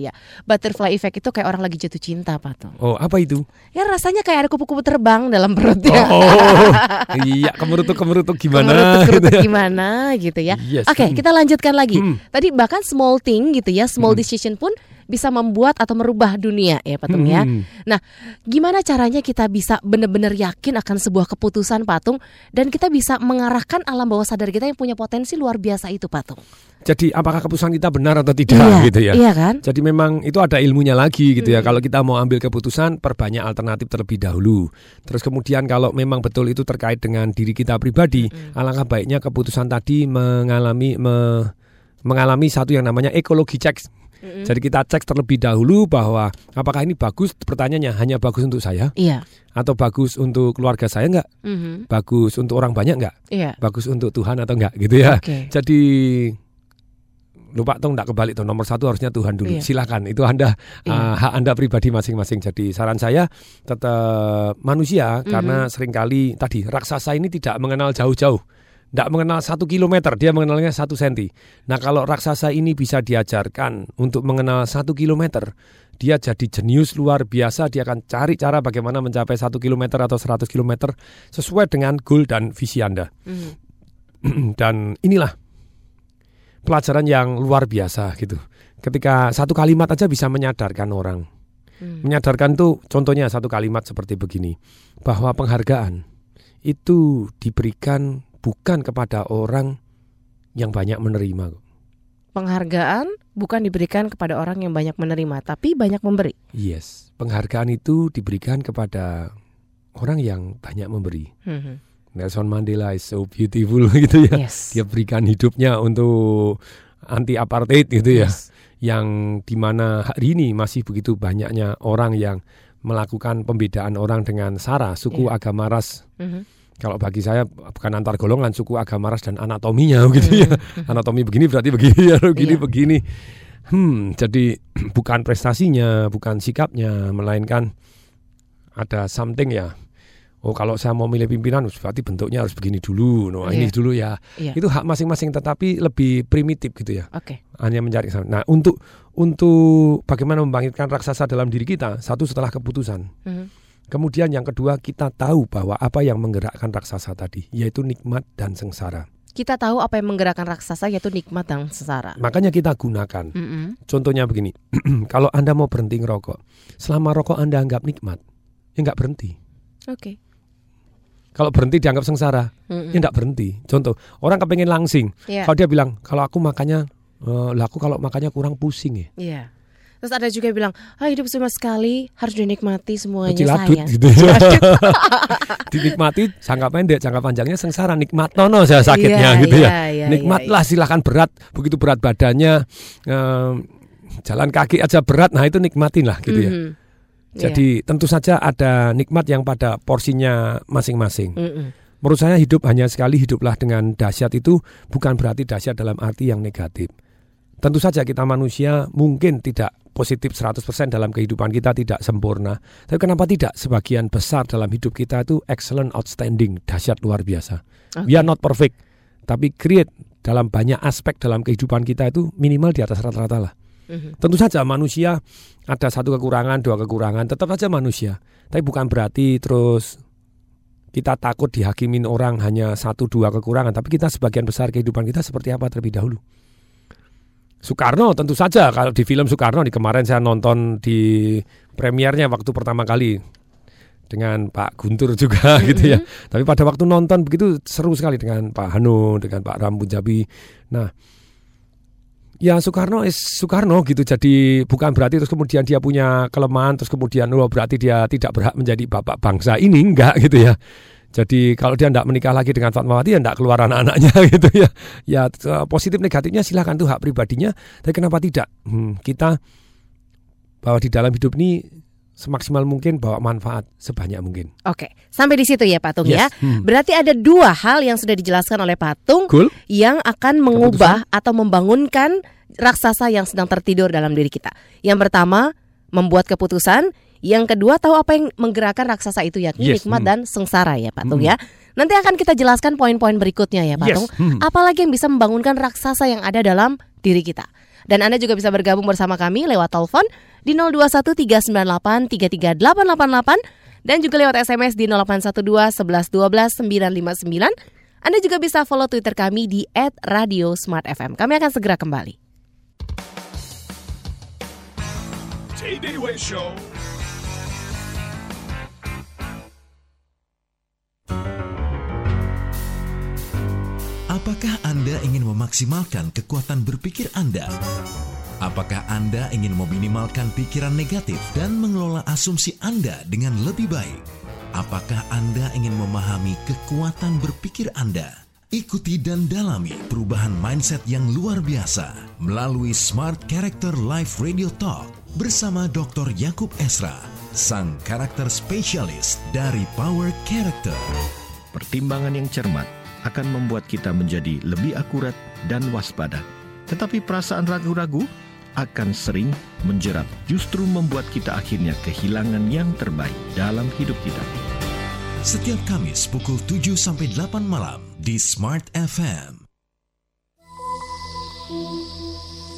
Iya. Butterfly effect itu kayak orang lagi jatuh cinta Pak Tung. Oh, apa itu? Ya rasanya kayak ada kupu-kupu terbang dalam perutnya. Oh. Iya, kemerutuk-kemerutuk gimana? Kemerutuk-kemerutuk gimana gitu ya. Yes. Oke, kita lanjutkan lagi. Tadi bahkan small thing gitu ya, small decision pun bisa membuat atau merubah dunia ya Pak Tung ya. Nah, gimana caranya kita bisa benar-benar yakin akan sebuah keputusan Pak Tung, dan kita bisa mengarahkan alam bawah sadar kita yang punya potensi luar biasa itu Pak Tung? Jadi apakah keputusan kita benar atau tidak gitu ya? Iya kan? Jadi memang itu ada ilmunya lagi gitu ya. Kalau kita mau ambil keputusan, perbanyak alternatif terlebih dahulu. Terus kemudian kalau memang betul itu terkait dengan diri kita pribadi, alangkah baiknya keputusan tadi mengalami satu yang namanya ekologi check. Jadi kita cek terlebih dahulu bahwa apakah ini bagus, pertanyaannya hanya bagus untuk saya, atau bagus untuk keluarga saya enggak, bagus untuk orang banyak enggak, bagus untuk Tuhan atau enggak gitu ya. Jadi lupa tuh enggak kebalik tuh, nomor 1 harusnya Tuhan dulu. Silakan itu Anda hak Anda pribadi masing-masing. Jadi saran saya tetap manusia, karena seringkali tadi raksasa ini tidak mengenal jauh-jauh. Tidak mengenal 1 kilometer, dia mengenalnya 1 senti. Nah kalau raksasa ini bisa diajarkan untuk mengenal 1 kilometer, dia jadi jenius luar biasa. Dia akan cari cara bagaimana mencapai 1 kilometer atau 100 kilometer sesuai dengan goal dan visi Anda. Dan inilah pelajaran yang luar biasa gitu. Ketika satu kalimat aja bisa menyadarkan orang. Menyadarkan tuh contohnya satu kalimat seperti begini, bahwa penghargaan itu diberikan bukan kepada orang yang banyak menerima. Penghargaan bukan diberikan kepada orang yang banyak menerima, tapi banyak memberi. Yes, penghargaan itu diberikan kepada orang yang banyak memberi. Nelson Mandela is so beautiful gitu ya. Yes. Dia berikan hidupnya untuk anti apartheid gitu ya. Yes. Yang dimana hari ini masih begitu banyaknya orang yang melakukan pembedaan orang dengan sara, suku, agama, ras. Kalau bagi saya bukan antar golongan, suku, agama, ras dan anatominya gitu ya. Anatomi begini berarti begini ya, begini begini. Jadi bukan prestasinya, bukan sikapnya, melainkan ada something ya. Oh, kalau saya mau milih pimpinan berarti bentuknya harus begini dulu, ini dulu ya. Itu hak masing-masing, tetapi lebih primitif gitu ya. Hanya mencari. Nah, untuk bagaimana membangkitkan raksasa dalam diri kita, satu setelah keputusan. Kemudian yang kedua, kita tahu bahwa apa yang menggerakkan raksasa tadi, yaitu nikmat dan sengsara. Kita tahu apa yang menggerakkan raksasa, yaitu nikmat dan sengsara. Makanya kita gunakan. Contohnya begini, kalau Anda mau berhenti ngerokok, selama rokok Anda anggap nikmat, ya nggak berhenti. Kalau berhenti dianggap sengsara, ya enggak berhenti. Contoh, orang kepengen langsing. Kalau dia bilang, kalau aku makannya, aku kalau makannya kurang pusing ya. Terus ada juga bilang, hidup cuma sekali, harus dinikmati semuanya. Ciladut, gitu. Dinikmati, jangka pendek, jangka panjangnya sengsara. Nikmat nono saya sakitnya gitu ya. Nikmatlah, silakan berat. Begitu berat badannya, jalan kaki aja berat. Nah itu nikmatin lah gitu ya. Jadi tentu saja ada nikmat yang pada porsinya masing-masing. Menurut saya hidup hanya sekali, hiduplah dengan dahsyat itu bukan berarti dahsyat dalam arti yang negatif. Tentu saja kita manusia mungkin tidak positif 100% dalam kehidupan kita, tidak sempurna. Tapi kenapa tidak? Sebagian besar dalam hidup kita itu excellent, outstanding, dahsyat luar biasa. We are not perfect, tapi create dalam banyak aspek dalam kehidupan kita itu minimal di atas rata-rata lah. Tentu saja manusia ada satu kekurangan, dua kekurangan, tetap saja manusia. Tapi bukan berarti terus kita takut dihakimin orang hanya satu dua kekurangan. Tapi kita sebagian besar kehidupan kita seperti apa terlebih dahulu. Soekarno tentu saja, kalau di film Soekarno di kemarin saya nonton di premiernya waktu pertama kali dengan Pak Guntur juga gitu ya. Tapi pada waktu nonton begitu seru sekali dengan Pak Hanu, dengan Pak Rampunjabi. Nah, ya Soekarno gitu. Jadi bukan berarti terus kemudian dia punya kelemahan, terus kemudian berarti dia tidak berhak menjadi bapak bangsa. Ini enggak gitu ya. Jadi kalau dia enggak menikah lagi dengan Fatmawati, ya enggak keluar anak-anaknya gitu ya. Ya positif negatifnya silakan, itu hak pribadinya. Tapi kenapa tidak? Kita bahwa di dalam hidup ini semaksimal mungkin bawa manfaat sebanyak mungkin. Oke, sampai di situ ya Pak Tung ya. Berarti ada dua hal yang sudah dijelaskan oleh Pak Tung yang akan mengubah atau membangunkan raksasa yang sedang tertidur dalam diri kita. Yang pertama, membuat keputusan. Yang kedua, tahu apa yang menggerakkan raksasa itu, yakni nikmat dan sengsara ya Pak Tung ya. Nanti akan kita jelaskan poin-poin berikutnya ya Pak Tung. Apalagi yang bisa membangunkan raksasa yang ada dalam diri kita. Dan Anda juga bisa bergabung bersama kami lewat telepon di 021398338888 dan juga lewat SMS di 0812 11 12 959. Anda juga bisa follow Twitter kami di @radiosmartfm. Kami akan segera kembali. Apakah Anda ingin memaksimalkan kekuatan berpikir Anda? Apakah Anda ingin meminimalkan pikiran negatif dan mengelola asumsi Anda dengan lebih baik? Apakah Anda ingin memahami kekuatan berpikir Anda? Ikuti dan dalami perubahan mindset yang luar biasa melalui Smart Character Live Radio Talk bersama Dr. Yakub Esra, sang karakter spesialis dari Power Character. Pertimbangan yang cermat akan membuat kita menjadi lebih akurat dan waspada. Tetapi perasaan ragu-ragu akan sering menjerat, justru membuat kita akhirnya kehilangan yang terbaik dalam hidup kita. Setiap Kamis pukul 7-8 malam di Smart FM.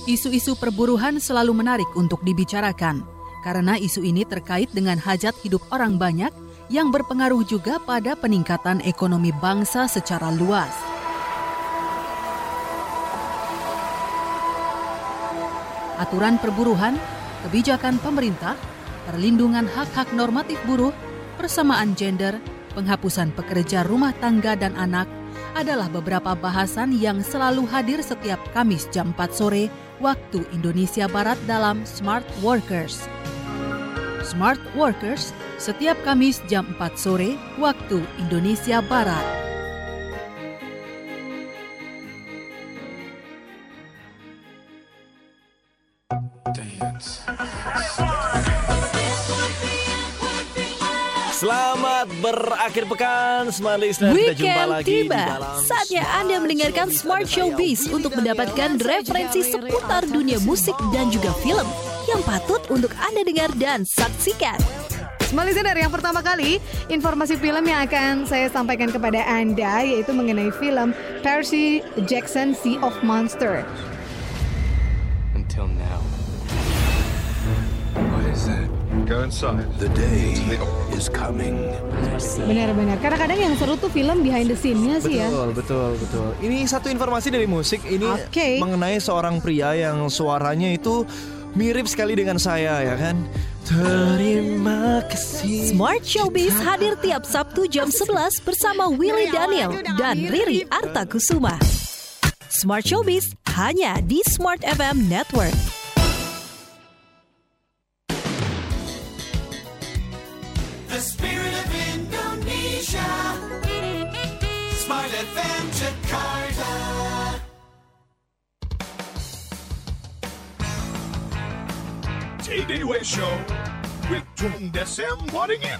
Isu-isu perburuhan selalu menarik untuk dibicarakan, karena isu ini terkait dengan hajat hidup orang banyak yang berpengaruh juga pada peningkatan ekonomi bangsa secara luas. Aturan perburuhan, kebijakan pemerintah, perlindungan hak-hak normatif buruh, persamaan gender, penghapusan pekerja rumah tangga dan anak adalah beberapa bahasan yang selalu hadir setiap Kamis jam 4 sore waktu Indonesia Barat dalam Smart Workers. Smart Workers setiap Kamis jam 4 sore waktu Indonesia Barat. Selamat berakhir pekan, Smart Listener. Kita jumpa lagi tiba. Di dalam saatnya Anda mendengarkan Smart Showbiz untuk mendapatkan referensi seputar dunia musik dan juga film yang patut untuk Anda dengar dan saksikan. Smart Listener, yang pertama kali informasi film yang akan saya sampaikan kepada Anda yaitu mengenai film Percy Jackson Sea of Monsters. Until now. What is that? Go inside. The day is coming. Benar-benar. Karena kadang yang seru tuh film behind the scene-nya sih ya. Betul. Ini satu informasi dari musik ini mengenai seorang pria yang suaranya itu mirip sekali dengan saya, ya kan? Terima kasih. Smart Showbiz hadir tiap Sabtu jam 11 bersama Willy Daniel dan Riri Artakusuma. Smart Showbiz hanya di Smart FM Network. The Spirit of Indonesia, Smart FM Jakarta. TV Show with Tung Desem Waringin.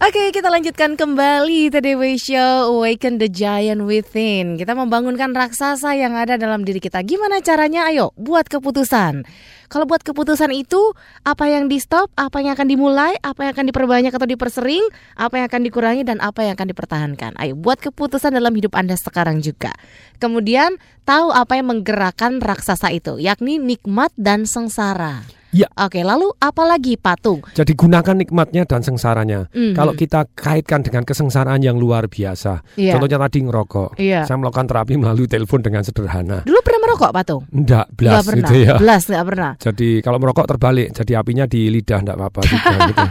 Oke, kita lanjutkan kembali TDW Show Awaken the Giant Within. Kita membangunkan raksasa yang ada dalam diri kita. Gimana caranya? Ayo, buat keputusan. Kalau buat keputusan itu, apa yang di stop, apa yang akan dimulai, apa yang akan diperbanyak atau dipersering, apa yang akan dikurangi, dan apa yang akan dipertahankan. Ayo, buat keputusan dalam hidup Anda sekarang juga. Kemudian, tahu apa yang menggerakkan raksasa itu, yakni nikmat dan sengsara. Ya. Oke, lalu apalagi patung? Jadi gunakan nikmatnya dan sengsaranya. Kalau kita kaitkan dengan kesengsaraan yang luar biasa, contohnya tadi ngerokok. Saya melakukan terapi melalui telepon dengan sederhana. Dulu pernah merokok patung? Enggak, belas gitu ya. Belas enggak pernah. Jadi kalau merokok terbalik, jadi apinya di lidah enggak apa-apa gitu.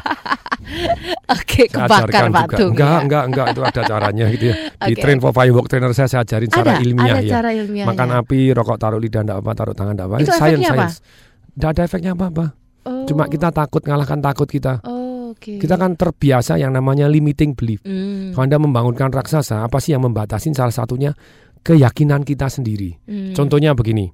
Oke, kebakar patung. Enggak, itu ada caranya gitu ya. Di train for firework trainer saya ajarin cara ilmiah ya. Makan api, rokok taruh lidah enggak apa, taruh tangan enggak apa. Itu science. Tidak ada efeknya apa-apa. Cuma kita takut, ngalahkan takut kita. Kita kan terbiasa yang namanya limiting belief. Kalau Anda membangunkan raksasa, apa sih yang membatasi? Salah satunya keyakinan kita sendiri. Contohnya begini,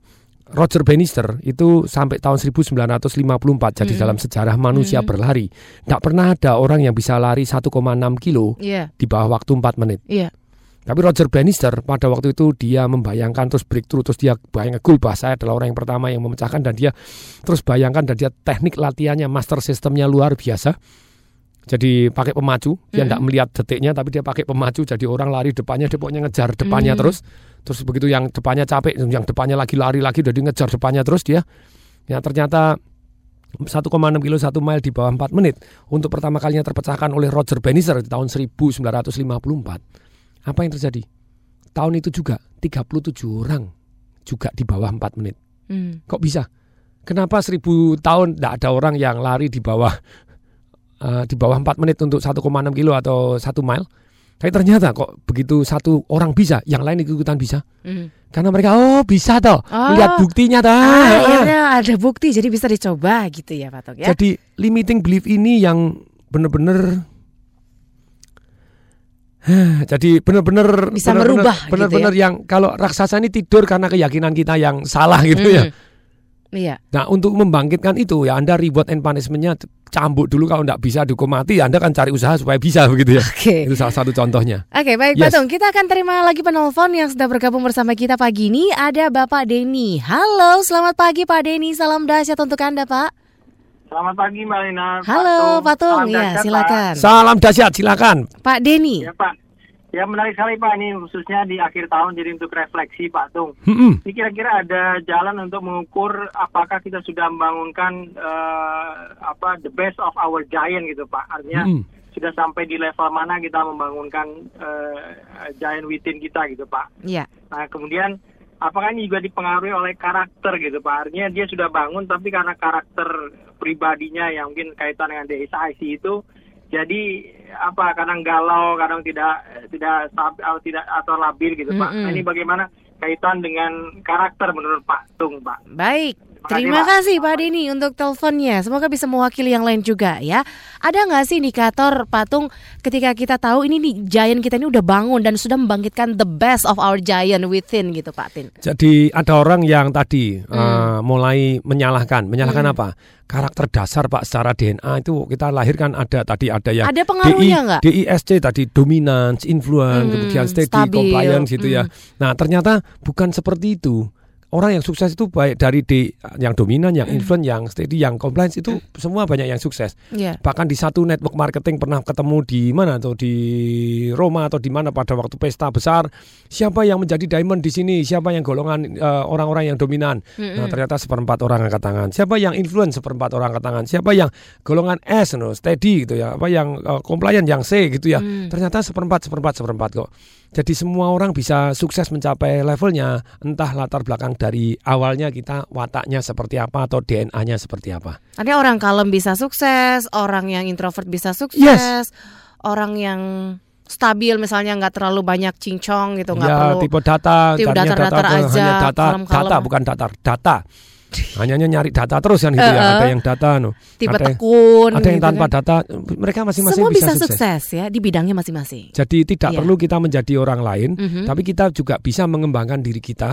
Roger Bannister itu sampai tahun 1954 jadi dalam sejarah manusia berlari, tidak pernah ada orang yang bisa lari 1,6 kilo di bawah waktu 4 menit. Tapi Roger Bannister pada waktu itu dia membayangkan terus breakthrough, terus dia bayangkan goal, saya adalah orang yang pertama yang memecahkan, dan dia terus bayangkan, dan dia teknik latihannya, master sistemnya luar biasa. Jadi pakai pemacu, dia tidak melihat detiknya tapi dia pakai pemacu, jadi orang lari depannya, dia pokoknya ngejar depannya terus begitu yang depannya capek, yang depannya lagi lari lagi, jadi ngejar depannya terus dia. Ya ternyata 1,6 kilo 1 mile di bawah 4 menit untuk pertama kalinya terpecahkan oleh Roger Bannister di tahun 1954. Apa yang terjadi? Tahun itu juga 37 orang juga di bawah 4 menit. Kok bisa? Kenapa 1000 tahun tidak ada orang yang lari di bawah 4 menit untuk 1,6 kilo atau 1 mile? Tapi ternyata kok begitu satu orang bisa, yang lain ikutan bisa. Karena mereka bisa toh, lihat buktinya toh. Akhirnya ada bukti, jadi bisa dicoba gitu ya Pak Tok ya. Jadi limiting belief ini yang benar-benar Jadi benar-benar merubah, benar-benar gitu ya? Yang kalau raksasa ini tidur karena keyakinan kita yang salah gitu ya. Iya. Nah untuk membangkitkan itu ya Anda reward and punishment-nya cambuk dulu, kalau tidak bisa dihukum mati, Anda kan cari usaha supaya bisa begitu ya. Itu salah satu contohnya. Baik Pak Tung, kita akan terima lagi penelpon yang sudah bergabung bersama kita pagi ini, ada Bapak Denny. Halo, selamat pagi Pak Denny, salam dahsyat untuk Anda Pak. Selamat pagi Mbak Lina. Halo Pak Tung, ya silakan. Salam dahsyat, silakan. Pak Denny. Ya Pak, ya menarik sekali Pak ini, khususnya di akhir tahun, jadi untuk refleksi Pak Tung. Ini kira-kira ada jalan untuk mengukur apakah kita sudah membangunkan the best of our giant gitu Pak. Artinya sudah sampai di level mana kita membangunkan giant within kita gitu Pak. Iya. Nah kemudian, apakah ini juga dipengaruhi oleh karakter gitu Pak? Artinya dia sudah bangun tapi karena karakter pribadinya yang mungkin kaitan dengan DISC itu, jadi apa, kadang galau, kadang tidak atau labil gitu Pak. Nah, ini bagaimana kaitan dengan karakter menurut Pak Tung Pak? Baik Terima kasih Pak Denny untuk teleponnya. Semoga bisa mewakili yang lain juga ya. Ada nggak sih indikator patung ketika kita tahu ini nih giant kita ini udah bangun dan sudah membangkitkan the best of our giant within gitu Pak Tin? Jadi ada orang yang tadi mulai menyalahkan apa? Karakter dasar Pak, secara DNA itu kita lahirkan ada tadi, ada yang ada pengaruhnya nggak? DISC tadi, dominance, influence, kemudian steady, stabil, compliance gitu ya. Nah ternyata bukan seperti itu. Orang yang sukses itu baik dari yang dominan, yang influence, yang steady, yang compliance itu semua banyak yang sukses. Yeah. Bahkan di satu network marketing pernah ketemu di mana atau di Roma atau di mana pada waktu pesta besar, siapa yang menjadi diamond di sini, siapa yang golongan orang-orang yang dominan. Nah, ternyata seperempat orang angkat tangan. Siapa yang influence, seperempat orang angkat tangan. Siapa yang golongan S, steady gitu ya. Apa yang compliance, yang C gitu ya. Ternyata seperempat kok. Jadi semua orang bisa sukses mencapai levelnya, entah latar belakang dari awalnya kita wataknya seperti apa atau DNA-nya seperti apa. Ada orang kalem bisa sukses, orang yang introvert bisa sukses, orang yang stabil misalnya nggak terlalu banyak cincong gitu, nggak perlu. Tipe data. Hanya nyari data terus kan gitu ya. Ada yang data tipe tekun, ada yang gitu tanpa data. Mereka masing-masing semua bisa sukses ya di bidangnya masing-masing. Jadi tidak perlu kita menjadi orang lain, tapi kita juga bisa mengembangkan diri kita.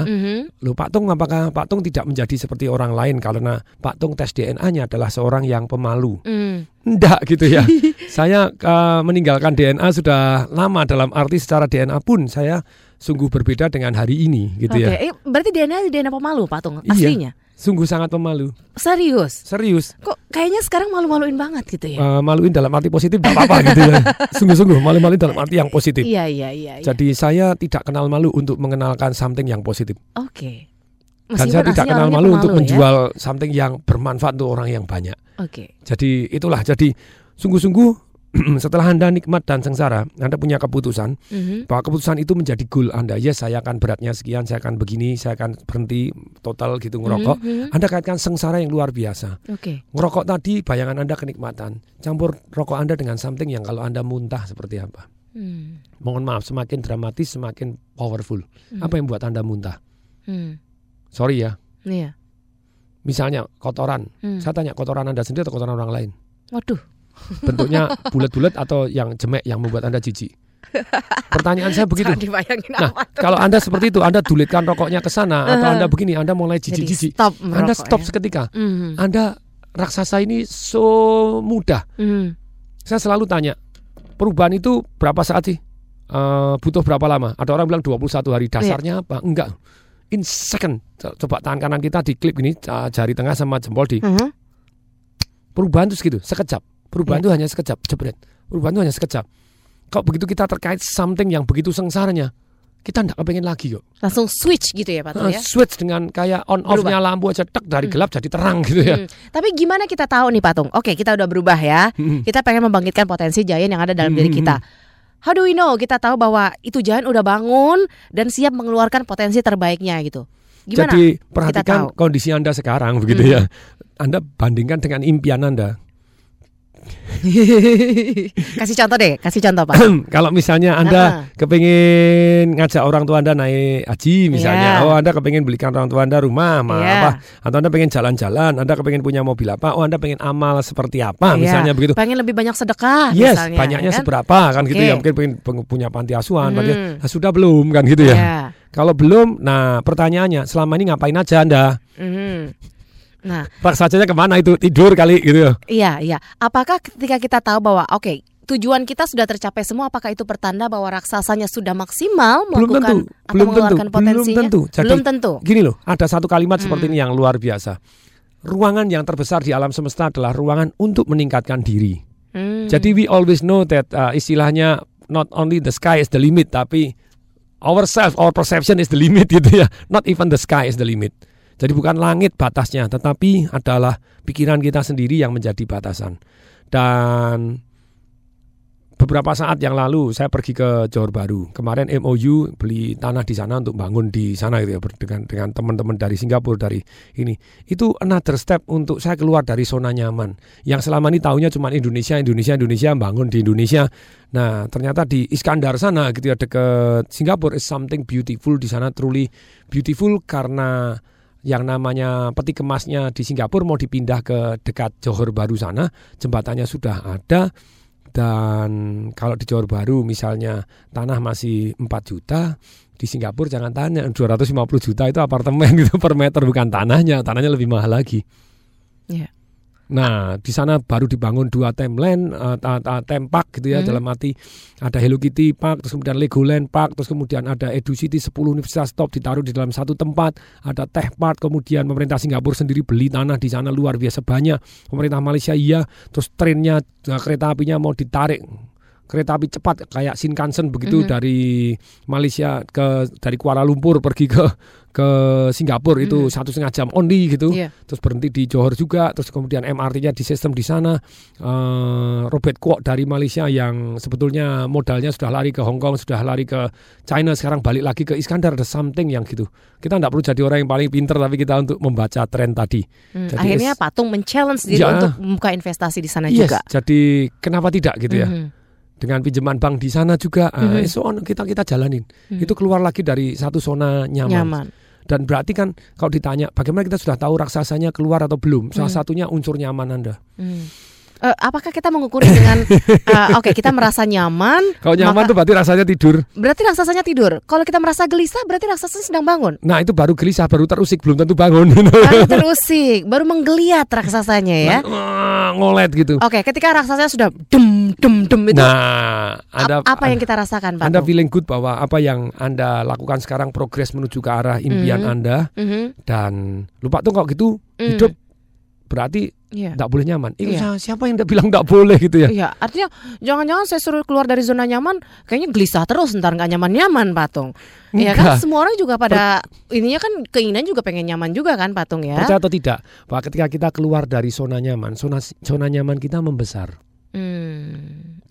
Loh, Pak Tung, apakah Pak Tung tidak menjadi seperti orang lain karena Pak Tung tes DNA-nya adalah seorang yang pemalu? Enggak gitu ya. Saya meninggalkan DNA sudah lama, dalam arti secara DNA pun saya sungguh berbeda dengan hari ini gitu ya. Berarti DNA pemalu Pak Tung aslinya? Iya. Sungguh sangat pemalu. Serius? Kok kayaknya sekarang malu-maluin banget gitu ya? Maluin dalam arti positif gak apa-apa gitu ya. Sungguh-sungguh malu-maluin dalam arti yang positif. Iya. Jadi saya tidak kenal malu untuk mengenalkan something yang positif. Oke. Dan saya tidak kenal malu untuk menjual something yang bermanfaat untuk orang yang banyak. Oke. Jadi itulah, jadi sungguh-sungguh setelah Anda nikmat dan sengsara, Anda punya keputusan bahwa keputusan itu menjadi goal Anda. Yes, saya akan beratnya sekian, saya akan begini, saya akan berhenti total gitu ngerokok. Anda kaitkan sengsara yang luar biasa. Ngerokok tadi, bayangan Anda kenikmatan. Campur rokok Anda dengan something yang kalau Anda muntah seperti apa. Mohon maaf, semakin dramatis, semakin powerful. Apa yang buat Anda muntah? Sorry ya. Misalnya kotoran. Saya tanya, kotoran Anda sendiri atau kotoran orang lain? Waduh. Bentuknya bulat-bulat atau yang jemek yang membuat Anda jijik? Pertanyaan saya begitu. Nah, kalau Anda seperti itu, Anda dulitkan rokoknya ke sana atau Anda begini, Anda mulai jijik-jijik. Anda stop seketika. Anda raksasa ini so mudah. Saya selalu tanya, perubahan itu berapa saat sih? Butuh berapa lama? Ada orang bilang 21 hari. Dasarnya apa? Enggak. In second. Coba tangan kanan kita di klip gini, jari tengah sama jempol di. Perubahan itu segitu, sekejap. Perubahan itu hanya sekejap, jebret. Perubahan itu hanya sekejap. Kalau begitu kita terkait something yang begitu sengsaranya, kita tidak kepengen lagi kok. Langsung switch gitu ya Pak Tung ya? Switch dengan kayak on off-nya lampu aja, tek, dari gelap jadi terang gitu ya. Tapi gimana kita tahu nih Pak Tung? Oke, kita udah berubah ya. Kita pengen membangkitkan potensi giant yang ada dalam diri kita. How do we know? Kita tahu bahwa itu giant udah bangun dan siap mengeluarkan potensi terbaiknya gitu. Gimana? Jadi perhatikan kondisi Anda sekarang begitu ya. Anda bandingkan dengan impian Anda. Kasih contoh Pak. Kalau misalnya Anda kepingin ngajak orang tua Anda naik haji misalnya, oh Anda kepingin belikan orang tua Anda rumah apa, atau Anda pengen jalan-jalan, Anda kepingin punya mobil apa, oh Anda pengen amal seperti apa misalnya begitu. Pengen lebih banyak sedekah misalnya. Banyaknya kan? Seberapa kan gitu ya, mungkin pengen punya panti asuhan, nah, sudah belum kan gitu ya. Kalau belum, nah pertanyaannya selama ini ngapain aja Anda? Nah, raksasanya kemana itu? Tidur kali gitu ya. Iya. Apakah ketika kita tahu bahwa oke, tujuan kita sudah tercapai semua, apakah itu pertanda bahwa raksasanya sudah maksimal melakukan atau mengeluarkan potensinya? Belum tentu. Gini loh, ada satu kalimat seperti ini yang luar biasa. Ruangan yang terbesar di alam semesta adalah ruangan untuk meningkatkan diri. Jadi we always know that istilahnya not only the sky is the limit, tapi ourselves, our perception is the limit gitu ya. Not even the sky is the limit. Jadi bukan langit batasnya, tetapi adalah pikiran kita sendiri yang menjadi batasan. Dan beberapa saat yang lalu saya pergi ke Johor Baru. Kemarin MOU beli tanah di sana untuk bangun di sana gitu ya, dengan teman-teman dari Singapura, dari ini. Itu another step untuk saya keluar dari zona nyaman. Yang selama ini taunya cuma Indonesia, bangun di Indonesia. Nah, ternyata di Iskandar sana gitu ya, dekat Singapura, is something beautiful di sana, truly beautiful karena yang namanya peti kemasnya di Singapura mau dipindah ke dekat Johor Baru sana, jembatannya sudah ada. Dan kalau di Johor Baru misalnya tanah masih 4 juta, di Singapura jangan tanya 250 juta itu apartemen gitu per meter, bukan tanahnya, tanahnya lebih mahal lagi. Yeah. Nah, di sana baru dibangun 2 tempak gitu ya, dalam arti ada Hello Kitty Park, terus kemudian Legoland Park, terus kemudian ada Edu City, 10 universitas top ditaruh di dalam satu tempat, ada Tech Park, kemudian pemerintah Singapura sendiri beli tanah di sana luar biasa banyak, pemerintah Malaysia iya, terus trennya, kereta apinya mau ditarik, kereta api cepat kayak Shinkansen begitu dari Malaysia dari Kuala Lumpur pergi ke Singapura itu 1,5 jam only gitu, terus berhenti di Johor juga, terus kemudian MRT-nya di sistem di sana. Robert Kwok dari Malaysia yang sebetulnya modalnya sudah lari ke Hong Kong, sudah lari ke China, sekarang balik lagi ke Iskandar, ada something yang gitu. Kita tidak perlu jadi orang yang paling pinter, tapi kita untuk membaca tren tadi. Jadi, akhirnya Patung men-challenge diri untuk membuka investasi di sana juga. Jadi kenapa tidak gitu ya? Dengan pinjaman bank di sana juga, so on, kita jalanin. Itu keluar lagi dari satu zona nyaman. Dan berarti kan kalau ditanya bagaimana kita sudah tahu raksasanya keluar atau belum, salah satunya unsur nyaman Anda. Apakah kita mengukurnya dengan oke, kita merasa nyaman. Kalau nyaman itu berarti raksasanya tidur. Kalau kita merasa gelisah berarti raksasanya sedang bangun. Nah, itu baru gelisah, baru terusik, belum tentu bangun. Baru terusik, baru menggeliat raksasanya ya. Ngolet gitu. Oke, ketika raksasanya sudah dem itu. Nah, apa yang kita rasakan, Pak? Anda feeling good bahwa apa yang Anda lakukan sekarang progres menuju ke arah impian Anda. Dan lupa tuh kalau gitu hidup berarti tidak boleh nyaman. Siapa yang bilang tidak boleh gitu ya? Iya, artinya jangan-jangan saya suruh keluar dari zona nyaman, kayaknya gelisah terus, ntar nggak nyaman-nyaman, Patung. Iya kan, semua orang juga pada ininya kan keinginan juga pengen nyaman juga kan, Patung ya. Percaya atau tidak, bahwa ketika kita keluar dari zona nyaman, zona nyaman kita membesar.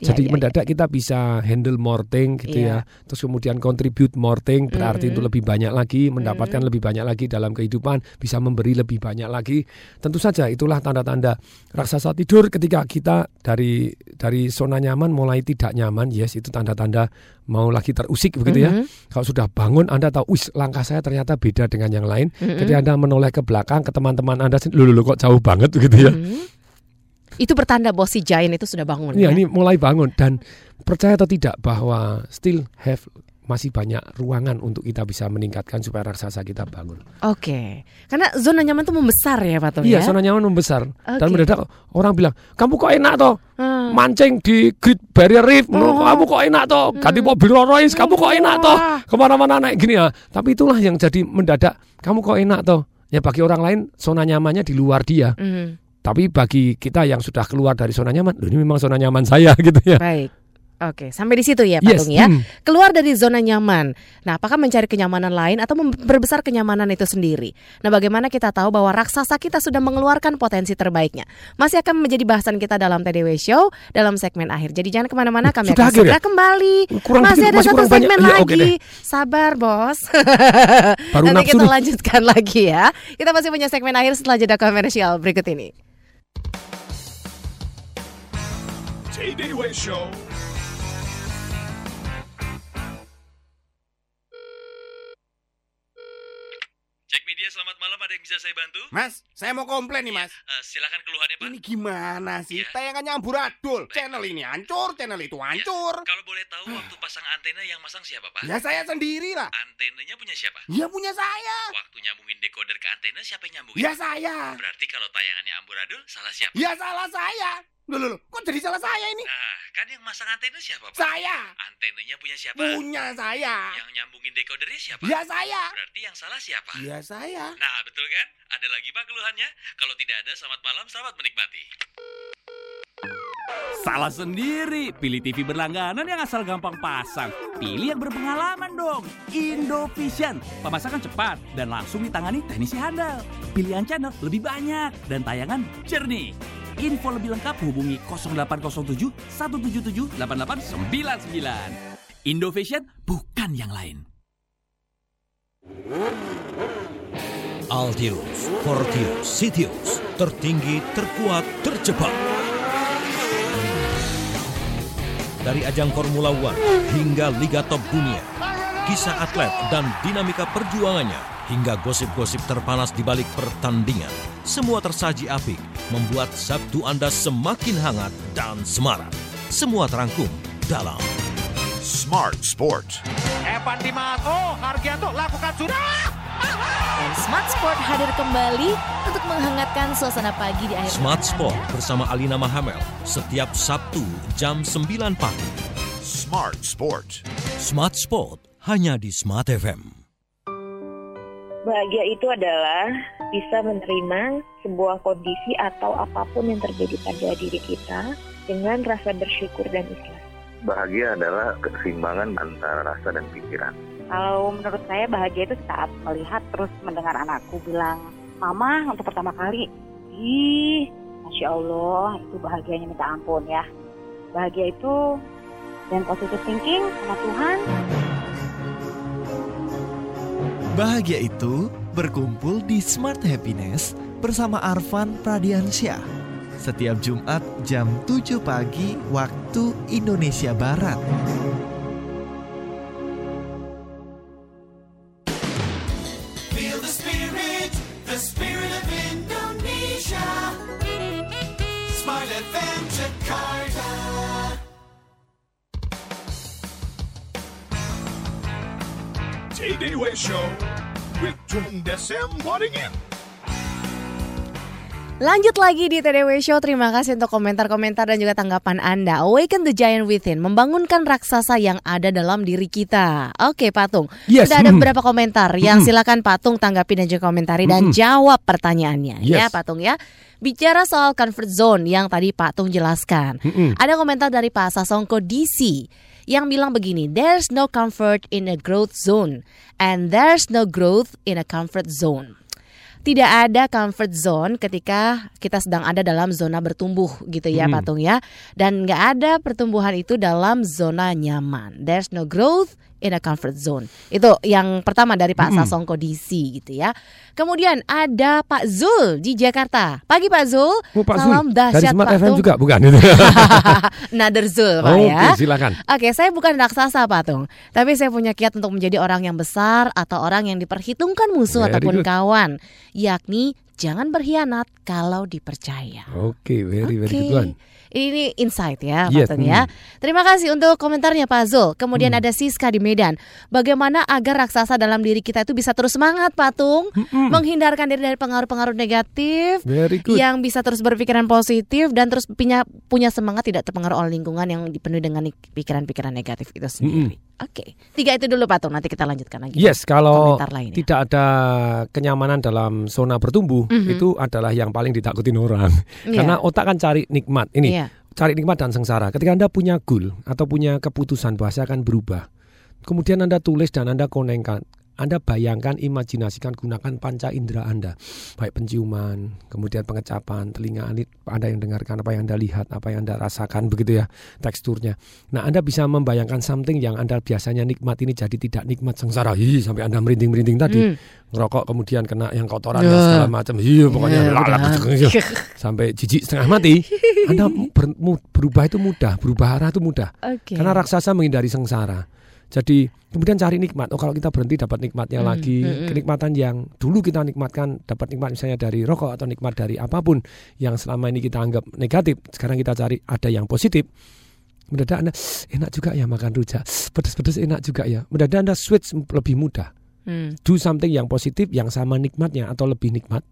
Jadi mendadak kita bisa handle more thing gitu ya. Terus kemudian contribute more thing, berarti itu lebih banyak lagi, mendapatkan lebih banyak lagi dalam kehidupan, bisa memberi lebih banyak lagi. Tentu saja itulah tanda-tanda raksasa tidur, ketika kita dari zona nyaman mulai tidak nyaman, itu tanda-tanda mau lagi terusik begitu ya. Kalau sudah bangun Anda tahu, langkah saya ternyata beda dengan yang lain. Ketika Anda menoleh ke belakang ke teman-teman Anda, kok jauh banget begitu ya. Itu pertanda bahwa si giant itu sudah bangun. Ya, ini mulai bangun. Dan percaya atau tidak bahwa masih banyak ruangan untuk kita bisa meningkatkan supaya raksasa kita bangun. Oke. Karena zona nyaman itu membesar ya, Pak Tom. Iya, zona nyaman membesar. Okay. Dan mendadak orang bilang, kamu kok enak toh mancing di Great Barrier Reef, kamu kok enak toh ganti mobil Rolls Royce, kamu kok enak toh kemana-mana naik gini ya. Tapi itulah yang jadi mendadak, kamu kok enak toh. Ya bagi orang lain zona nyamannya di luar dia. Tapi bagi kita yang sudah keluar dari zona nyaman, ini memang zona nyaman saya gitu ya. Baik, oke, sampai di situ ya, Pak Tung ya. Keluar dari zona nyaman. Nah, apakah mencari kenyamanan lain atau memperbesar kenyamanan itu sendiri? Nah, bagaimana kita tahu bahwa raksasa kita sudah mengeluarkan potensi terbaiknya? Masih akan menjadi bahasan kita dalam TDW Show dalam segmen akhir. Jadi jangan kemana-mana, kami akan segera kembali. Masih ada satu segmen lagi. Sabar, bos. Baru nanti kita lanjutkan lagi ya. Kita masih punya segmen akhir setelah jeda komersial berikut ini. TDW Show. Cek media, selamat malam, ada yang bisa saya bantu? Mas, saya mau komplain nih, Mas. Silakan keluhannya, Pak. Ini gimana sih? Tayangannya amburadul. Channel ini hancur, channel itu hancur. Kalau boleh tahu waktu pasang antena yang masang siapa, Pak? Ya saya sendiri lah. Antenanya punya siapa? Ya punya saya. Waktu nyambungin dekoder ke antena siapa yang nyambungin? Ya saya. Berarti kalau tayangannya amburadul, salah siapa? Ya salah saya. Loh, kok jadi salah saya ini? Nah, kan yang masang antena siapa, Pak? Saya. Antenanya punya siapa? Punya saya. Yang nyambungin dekodernya siapa? Ya saya. Berarti yang salah siapa? Ya saya. Nah, betul kan? Ada lagi, Pak, keluhannya? Kalau tidak ada, selamat malam, selamat menikmati. Salah sendiri. Pilih TV berlangganan yang asal gampang pasang. Pilih yang berpengalaman dong. Indo Vision. Pemasangan cepat dan langsung ditangani teknisi handal. Pilihan channel lebih banyak dan tayangan jernih. Info lebih lengkap hubungi 0807 177 8899. Indovision bukan yang lain. Altius, Fortius, Sitius, tertinggi, terkuat, tercepat. Dari ajang Formula One hingga Liga Top Dunia. kisah atlet dan dinamika perjuangannya, hingga gosip-gosip terpanas di balik pertandingan. Semua tersaji apik, membuat Sabtu Anda semakin hangat dan semarak. Semua terangkum dalam Smart Sport. Evan Dimas, oh Hargianto lakukan sudah! Dan Smart Sport hadir kembali untuk menghangatkan suasana pagi di akhir Smart Sport bersama Alina Mahamel setiap Sabtu jam 9 pagi. Smart Sport. Smart Sport hanya di Smart FM. Bahagia itu adalah bisa menerima sebuah kondisi atau apapun yang terjadi pada diri kita dengan rasa bersyukur dan ikhlas. Bahagia adalah keseimbangan antara rasa dan pikiran. Kalau menurut saya bahagia itu saat melihat terus mendengar anakku bilang, "Mama," untuk pertama kali. Ih, Masya Allah, itu bahagianya minta ampun ya. Bahagia itu dan positive thinking sama Tuhan. Bahagia itu berkumpul di Smart Happiness bersama Arfan Pradiansyah. Setiap Jumat jam 7 pagi waktu Indonesia Barat. Show with Tung Desem Waringin. Lanjut lagi di TDW Show. Terima kasih untuk komentar-komentar dan juga tanggapan Anda. Awaken the Giant Within, membangunkan raksasa yang ada dalam diri kita. Oke, Pak Tung. Yes. Sudah ada beberapa komentar yang silakan Pak Tung tanggapi dan juga komentari dan jawab pertanyaannya. Yes. Ya, Pak Tung ya. Bicara soal comfort zone yang tadi Pak Tung jelaskan. Ada komentar dari Pak Sasongko DC yang bilang begini, "There's no comfort in a growth zone and there's no growth in a comfort zone." Tidak ada comfort zone ketika kita sedang ada dalam zona bertumbuh gitu ya, Pak Tung ya. Dan nggak ada pertumbuhan itu dalam zona nyaman. There's no growth in a comfort zone. Itu yang pertama dari Pak Sasongko DC gitu ya. Kemudian ada Pak Zul di Jakarta. Pagi Pak Zul. Oh, Pak Salam Zul. Dahsyat Pak Tung. Juga bukan? Nader Zul Pak ya. Oke, silakan. Oke, saya bukan raksasa Pak Tung, tapi saya punya kiat untuk menjadi orang yang besar atau orang yang diperhitungkan musuh ataupun kawan, yakni jangan berkhianat kalau dipercaya. Oke, very good one. Ini insight ya, maksudnya. Terima kasih untuk komentarnya Pak Zul. Kemudian ada Siska di Medan. Bagaimana agar raksasa dalam diri kita itu bisa terus semangat, Pak Tung, menghindarkan diri dari pengaruh-pengaruh negatif, yang bisa terus berpikiran positif dan terus punya semangat tidak terpengaruh oleh lingkungan yang dipenuhi dengan pikiran-pikiran negatif itu sendiri. Oke, tiga itu dulu Pak Tung. Nanti kita lanjutkan lagi. Yes, kalau tidak ada kenyamanan dalam zona bertumbuh, itu adalah yang paling ditakutin orang. Karena otak kan cari nikmat. Ini cari nikmat dan sengsara. Ketika Anda punya goal atau punya keputusan, bahasa akan berubah. Kemudian Anda tulis dan Anda konekkan. Anda bayangkan, imajinasikan, gunakan panca indera Anda. Baik penciuman, kemudian pengecapan, telinga, Anda yang dengarkan, apa yang Anda lihat, apa yang Anda rasakan, begitu ya teksturnya. Nah, Anda bisa membayangkan something yang Anda biasanya nikmat ini jadi tidak nikmat, sengsara. Hi, sampai Anda merinding-merinding tadi. Ngerokok kemudian kena yang kotoran dan segala macam. Hi, pokoknya sampai jijik setengah mati. Anda berubah itu mudah, berubah arah itu mudah. Okay. Karena raksasa menghindari sengsara. Jadi kemudian cari nikmat. Oh, kalau kita berhenti dapat nikmatnya lagi. Kenikmatan yang dulu kita nikmatkan, dapat nikmat misalnya dari rokok atau nikmat dari apapun yang selama ini kita anggap negatif. Sekarang kita cari ada yang positif. Mendadak Anda enak juga ya makan rujak. Pedas-pedas enak juga ya. Mendadak Anda switch lebih mudah. Do something yang positif yang sama nikmatnya atau lebih nikmat.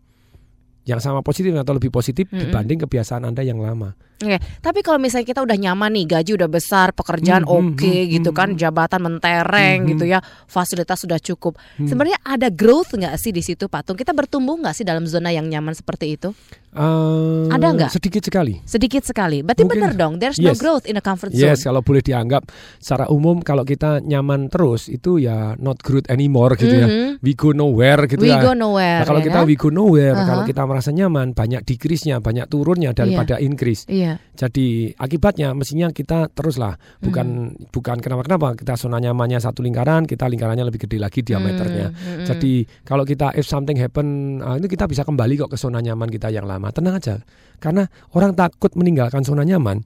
Yang sama positif atau lebih positif dibanding kebiasaan Anda yang lama. Oke, tapi kalau misalnya kita udah nyaman nih, gaji udah besar, pekerjaan gitu kan, jabatan mentereng gitu ya, fasilitas sudah cukup. Sebenarnya ada growth nggak sih di situ, Pak Tung? Kita bertumbuh nggak sih dalam zona yang nyaman seperti itu? Ada nggak? Sedikit sekali. Sedikit sekali. Berarti benar dong, there's no growth in a comfort zone. Yes, kalau boleh dianggap secara umum kalau kita nyaman terus itu ya not growth anymore gitu ya. We go nowhere gitu ya. We go nowhere. Nah, kalau kita we go nowhere, kalau kita merasa nyaman, banyak decrease-nya, banyak turunnya daripada increase. Iya. Jadi akibatnya mestinya kita teruslah bukan kenapa-kenapa, kita zona nyamannya satu lingkaran, kita lingkarannya lebih gede lagi diameternya. Jadi kalau kita if something happen, itu kita bisa kembali kok ke zona nyaman kita yang lama. Tenang aja. Karena orang takut meninggalkan zona nyaman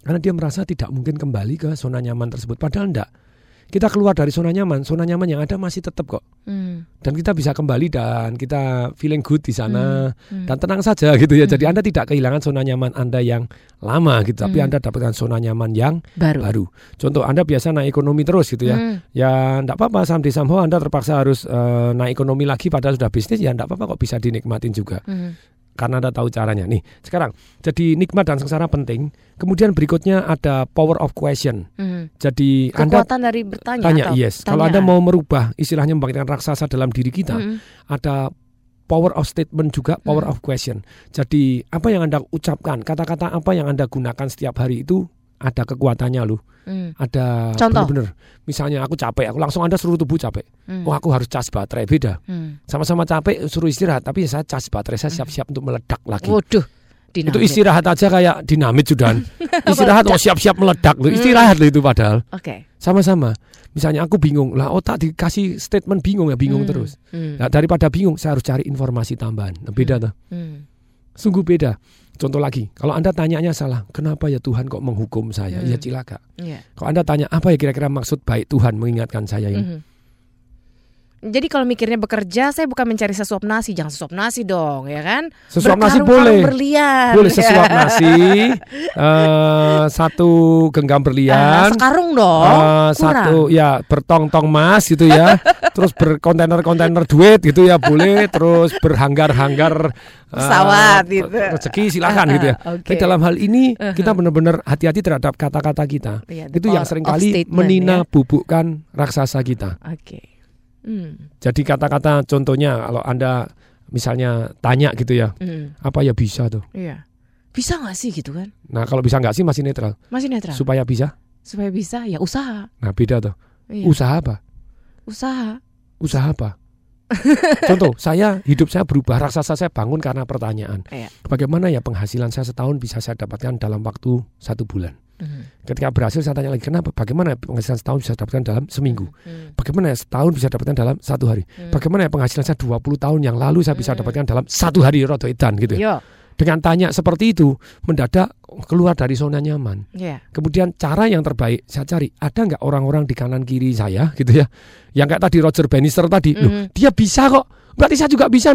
karena dia merasa tidak mungkin kembali ke zona nyaman tersebut, padahal enggak. kita keluar dari zona nyaman yang ada masih tetap kok. Dan kita bisa kembali dan kita feeling good di sana dan tenang saja gitu ya. Jadi Anda tidak kehilangan zona nyaman Anda yang lama gitu, tapi Anda dapatkan zona nyaman yang baru. Contoh Anda biasa naik ekonomi terus gitu ya. Ya enggak apa-apa, someday somehow Anda terpaksa harus naik ekonomi lagi padahal sudah bisnis, ya enggak apa-apa kok, bisa dinikmatin juga. Karena Anda tahu caranya. Nih, sekarang jadi nikmat dan sengsara penting. Kemudian berikutnya ada power of question. Jadi kekuatan Anda dari bertanya. Tanya. Kalau Anda mau merubah, istilahnya membangkitkan raksasa dalam diri kita, ada power of statement juga, power of question. Jadi apa yang Anda ucapkan, kata-kata apa yang Anda gunakan setiap hari itu ada kekuatannya loh. Ada benar-benar. Misalnya aku capek, aku langsung Anda suruh tubuh capek. Oh, aku harus cas baterai, beda. Sama-sama capek suruh istirahat, tapi saya cas baterai, saya siap-siap untuk meledak lagi. Waduh. Dinamit. Itu istirahat aja kayak dinamit sudah. Istirahat oh siap-siap meledak loh. Istirahat loh itu padahal. Oke. Okay. Sama-sama. Misalnya aku bingung, lah otak dikasih statement bingung ya, bingung terus. Nah, daripada bingung saya harus cari informasi tambahan. Nah, beda tuh. Sungguh beda. Contoh lagi, kalau Anda tanyanya salah, kenapa ya Tuhan kok menghukum saya? Ya cilaka. Kalau Anda tanya apa ya kira-kira maksud baik Tuhan mengingatkan saya ini? Jadi kalau mikirnya bekerja, saya bukan mencari sesuap nasi, jangan sesuap nasi dong, ya kan? Sesuap nasi boleh, berlian, boleh sesuap nasi, satu genggam berlian, sekarung dong, satu ya bertong-tong emas gitu ya, terus berkontainer-kontainer duit gitu ya boleh, terus berhanggar-hanggar pesawat gitu, rezeki silakan gitu ya. Okay. Tapi dalam hal ini kita benar-benar hati-hati terhadap kata-kata kita, itu yang seringkali menina bubukkan raksasa kita. Okay. Jadi kata-kata contohnya kalau Anda misalnya tanya gitu ya, apa ya bisa tuh? Iya. Bisa nggak sih gitu kan? Nah kalau bisa nggak sih masih netral. Masih netral. Supaya bisa? Supaya bisa ya usaha. Nah beda tuh. Iya. Usaha apa? Usaha apa? Contoh saya hidup saya berubah, raksasa saya bangun karena pertanyaan. Iya. Bagaimana ya penghasilan saya setahun bisa saya dapatkan dalam waktu 1 bulan? Ketika berhasil saya tanya lagi kenapa, bagaimana penghasilan setahun bisa dapatkan dalam seminggu, bagaimana setahun bisa dapatkan dalam 1 hari, bagaimana penghasilan saya 20 tahun yang lalu saya bisa dapatkan dalam 1 hari, rodo edan gitu ya. Dengan tanya seperti itu mendadak keluar dari zona nyaman. Kemudian cara yang terbaik saya cari, ada nggak orang-orang di kanan kiri saya gitu ya, yang kayak tadi Roger Bannister tadi, loh dia bisa kok, berarti saya juga bisa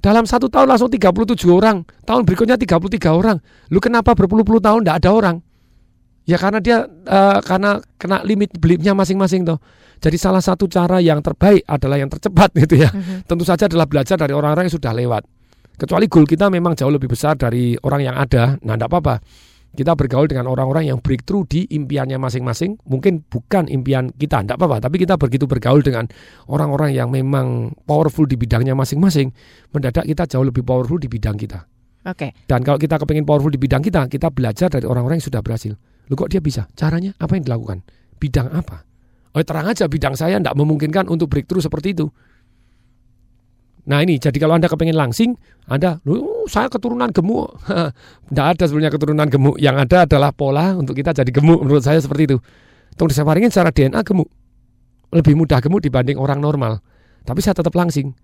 Dalam 1 tahun langsung 37 orang, tahun berikutnya 33 orang. Lu kenapa berpuluh-puluh tahun nggak ada orang? Ya karena dia karena kena limit beliefnya masing-masing toh. Jadi salah satu cara yang terbaik adalah yang tercepat gitu ya. Tentu saja adalah belajar dari orang-orang yang sudah lewat. Kecuali goal kita memang jauh lebih besar dari orang yang ada, nah enggak apa-apa. Kita bergaul dengan orang-orang yang breakthrough di impiannya masing-masing. Mungkin bukan impian kita, enggak apa-apa. Tapi kita begitu bergaul dengan orang-orang yang memang powerful di bidangnya masing-masing, mendadak kita jauh lebih powerful di bidang kita. Oke. Dan kalau kita kepengin powerful di bidang kita, kita belajar dari orang-orang yang sudah berhasil. Lu kok dia bisa? Caranya apa yang dilakukan? Bidang apa? Oh terang aja bidang saya tidak memungkinkan untuk breakthrough seperti itu. Nah ini, jadi kalau Anda kepengen langsing, Anda, saya keturunan gemuk. Tidak ada sebenarnya keturunan gemuk. Yang ada adalah pola untuk kita jadi gemuk, menurut saya seperti itu. Tung Desem Waringin secara DNA gemuk. Lebih mudah gemuk dibanding orang normal. Tapi saya tetap langsing.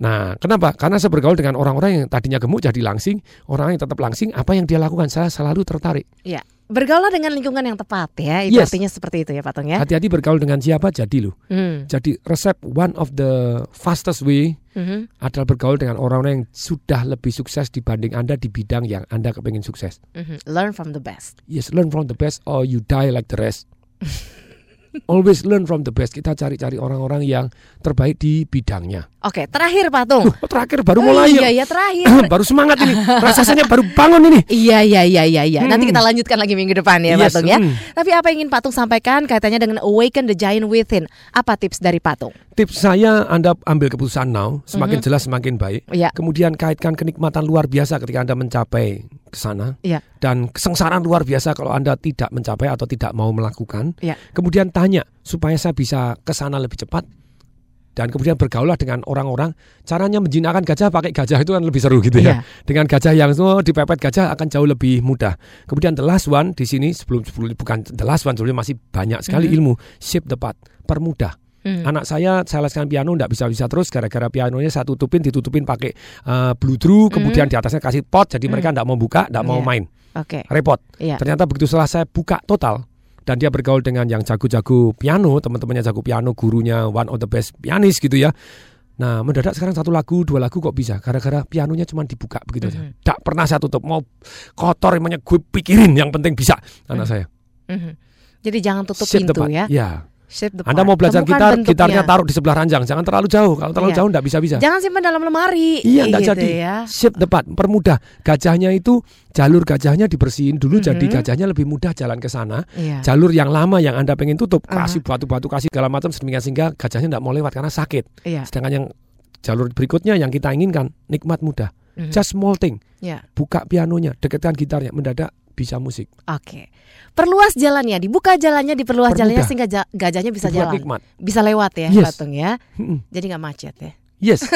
Nah, kenapa? Karena saya bergaul dengan orang-orang yang tadinya gemuk jadi langsing. Orang yang tetap langsing, apa yang dia lakukan? Saya selalu tertarik. Iya. Bergaullah dengan lingkungan yang tepat ya, itu artinya seperti itu ya Pak Tung ya. Hati-hati bergaul dengan siapa jadi loh. Jadi resep one of the fastest way adalah bergaul dengan orang-orang yang sudah lebih sukses dibanding Anda di bidang yang Anda kepengin sukses. Learn from the best. Yes, learn from the best or you die like the rest. Always learn from the best. Kita cari-cari orang-orang yang terbaik di bidangnya. Oke, terakhir Pak Tung. Terakhir baru mulai. Iya, terakhir. Baru semangat ini. Rasanya baru bangun ini. Iya. Nanti kita lanjutkan lagi minggu depan ya Pak Tung ya. Tapi apa yang ingin Pak Tung sampaikan kaitannya dengan awaken the giant within? Apa tips dari Pak Tung? Tips saya, Anda ambil keputusan now, semakin jelas semakin baik. Kemudian kaitkan kenikmatan luar biasa ketika Anda mencapai ke sana dan kesengsaraan luar biasa kalau Anda tidak mencapai atau tidak mau melakukan. Kemudian tanya supaya saya bisa ke sana lebih cepat. Dan kemudian bergaulah dengan orang-orang, caranya menjinakkan gajah pakai gajah itu kan lebih seru gitu ya. Dengan gajah yang dipepet gajah akan jauh lebih mudah. Kemudian the last one di sini sebelum bukan the last one, sebelumnya masih banyak sekali ilmu. Shape the path, permudah. Anak saya leskan piano tidak bisa terus gara-gara pianonya saya ditutupin pakai blue drew, kemudian di atasnya kasih pot, jadi mereka tidak mau buka, tidak mau main. Repot. Ternyata begitu setelah saya buka total, dan dia bergaul dengan yang jago-jago piano, teman-temannya jago piano, gurunya one of the best pianis gitu ya. Nah, mendadak sekarang satu lagu, dua lagu kok bisa? Gara-gara pianonya cuma dibuka begitu aja. Tak pernah saya tutup, mau kotor emangnya gue pikirin, yang penting bisa anak saya. Jadi jangan tutup pintu ya. Iya. Anda mau belajar gitar, gitarnya taruh di sebelah ranjang, jangan terlalu jauh. Kalau terlalu jauh nggak bisa-bisa. Jangan simpan dalam lemari. Iya, nggak gitu jadi. Ya. Shape tepat, permudah. Gajahnya itu jalur gajahnya dibersihin dulu, jadi gajahnya lebih mudah jalan ke sana. Jalur yang lama yang Anda pengen tutup, kasih batu-batu, kasih segala macam sehingga gajahnya nggak mau lewat karena sakit. Sedangkan yang jalur berikutnya yang kita inginkan nikmat mudah. Just small thing. Buka pianonya, dekatkan gitarnya, mendadak bisa musik. Oke. Perluas jalannya, dibuka jalannya, diperluas jalannya sehingga gajahnya bisa jalan. Nikmat. Bisa lewat ya, patung ya. Jadi nggak macet ya. Yes.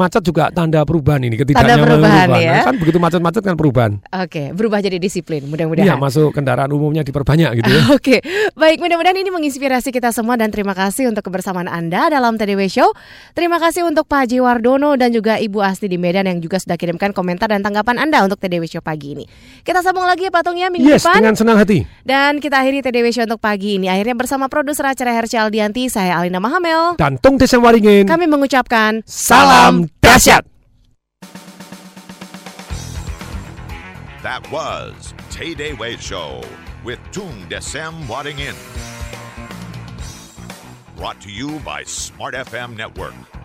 Macet juga tanda perubahan ini, ketidaknyaman perubahan. Ya? Kan begitu macet-macet kan perubahan. Oke, berubah jadi disiplin, mudah-mudahan. Iya, masuk kendaraan umumnya diperbanyak gitu ya. Oke. Baik, mudah-mudahan ini menginspirasi kita semua dan terima kasih untuk kebersamaan Anda dalam TDW Show. Terima kasih untuk Pak Haji Wardono dan juga Ibu Asli di Medan yang juga sudah kirimkan komentar dan tanggapan Anda untuk TDW Show pagi ini. Kita sambung lagi ya patungnya minggu depan. Yes, dengan senang hati. Dan kita akhiri TDW Show untuk pagi ini. Akhirnya bersama produser acara Hersi Aldianti, saya Alina Mahamel dan Tung Desem Waringin. Kami mengucapkan salam dahsyat. That was Tay-Day Way Show with Tung Desem Waringin. Brought to you by Smart FM Network.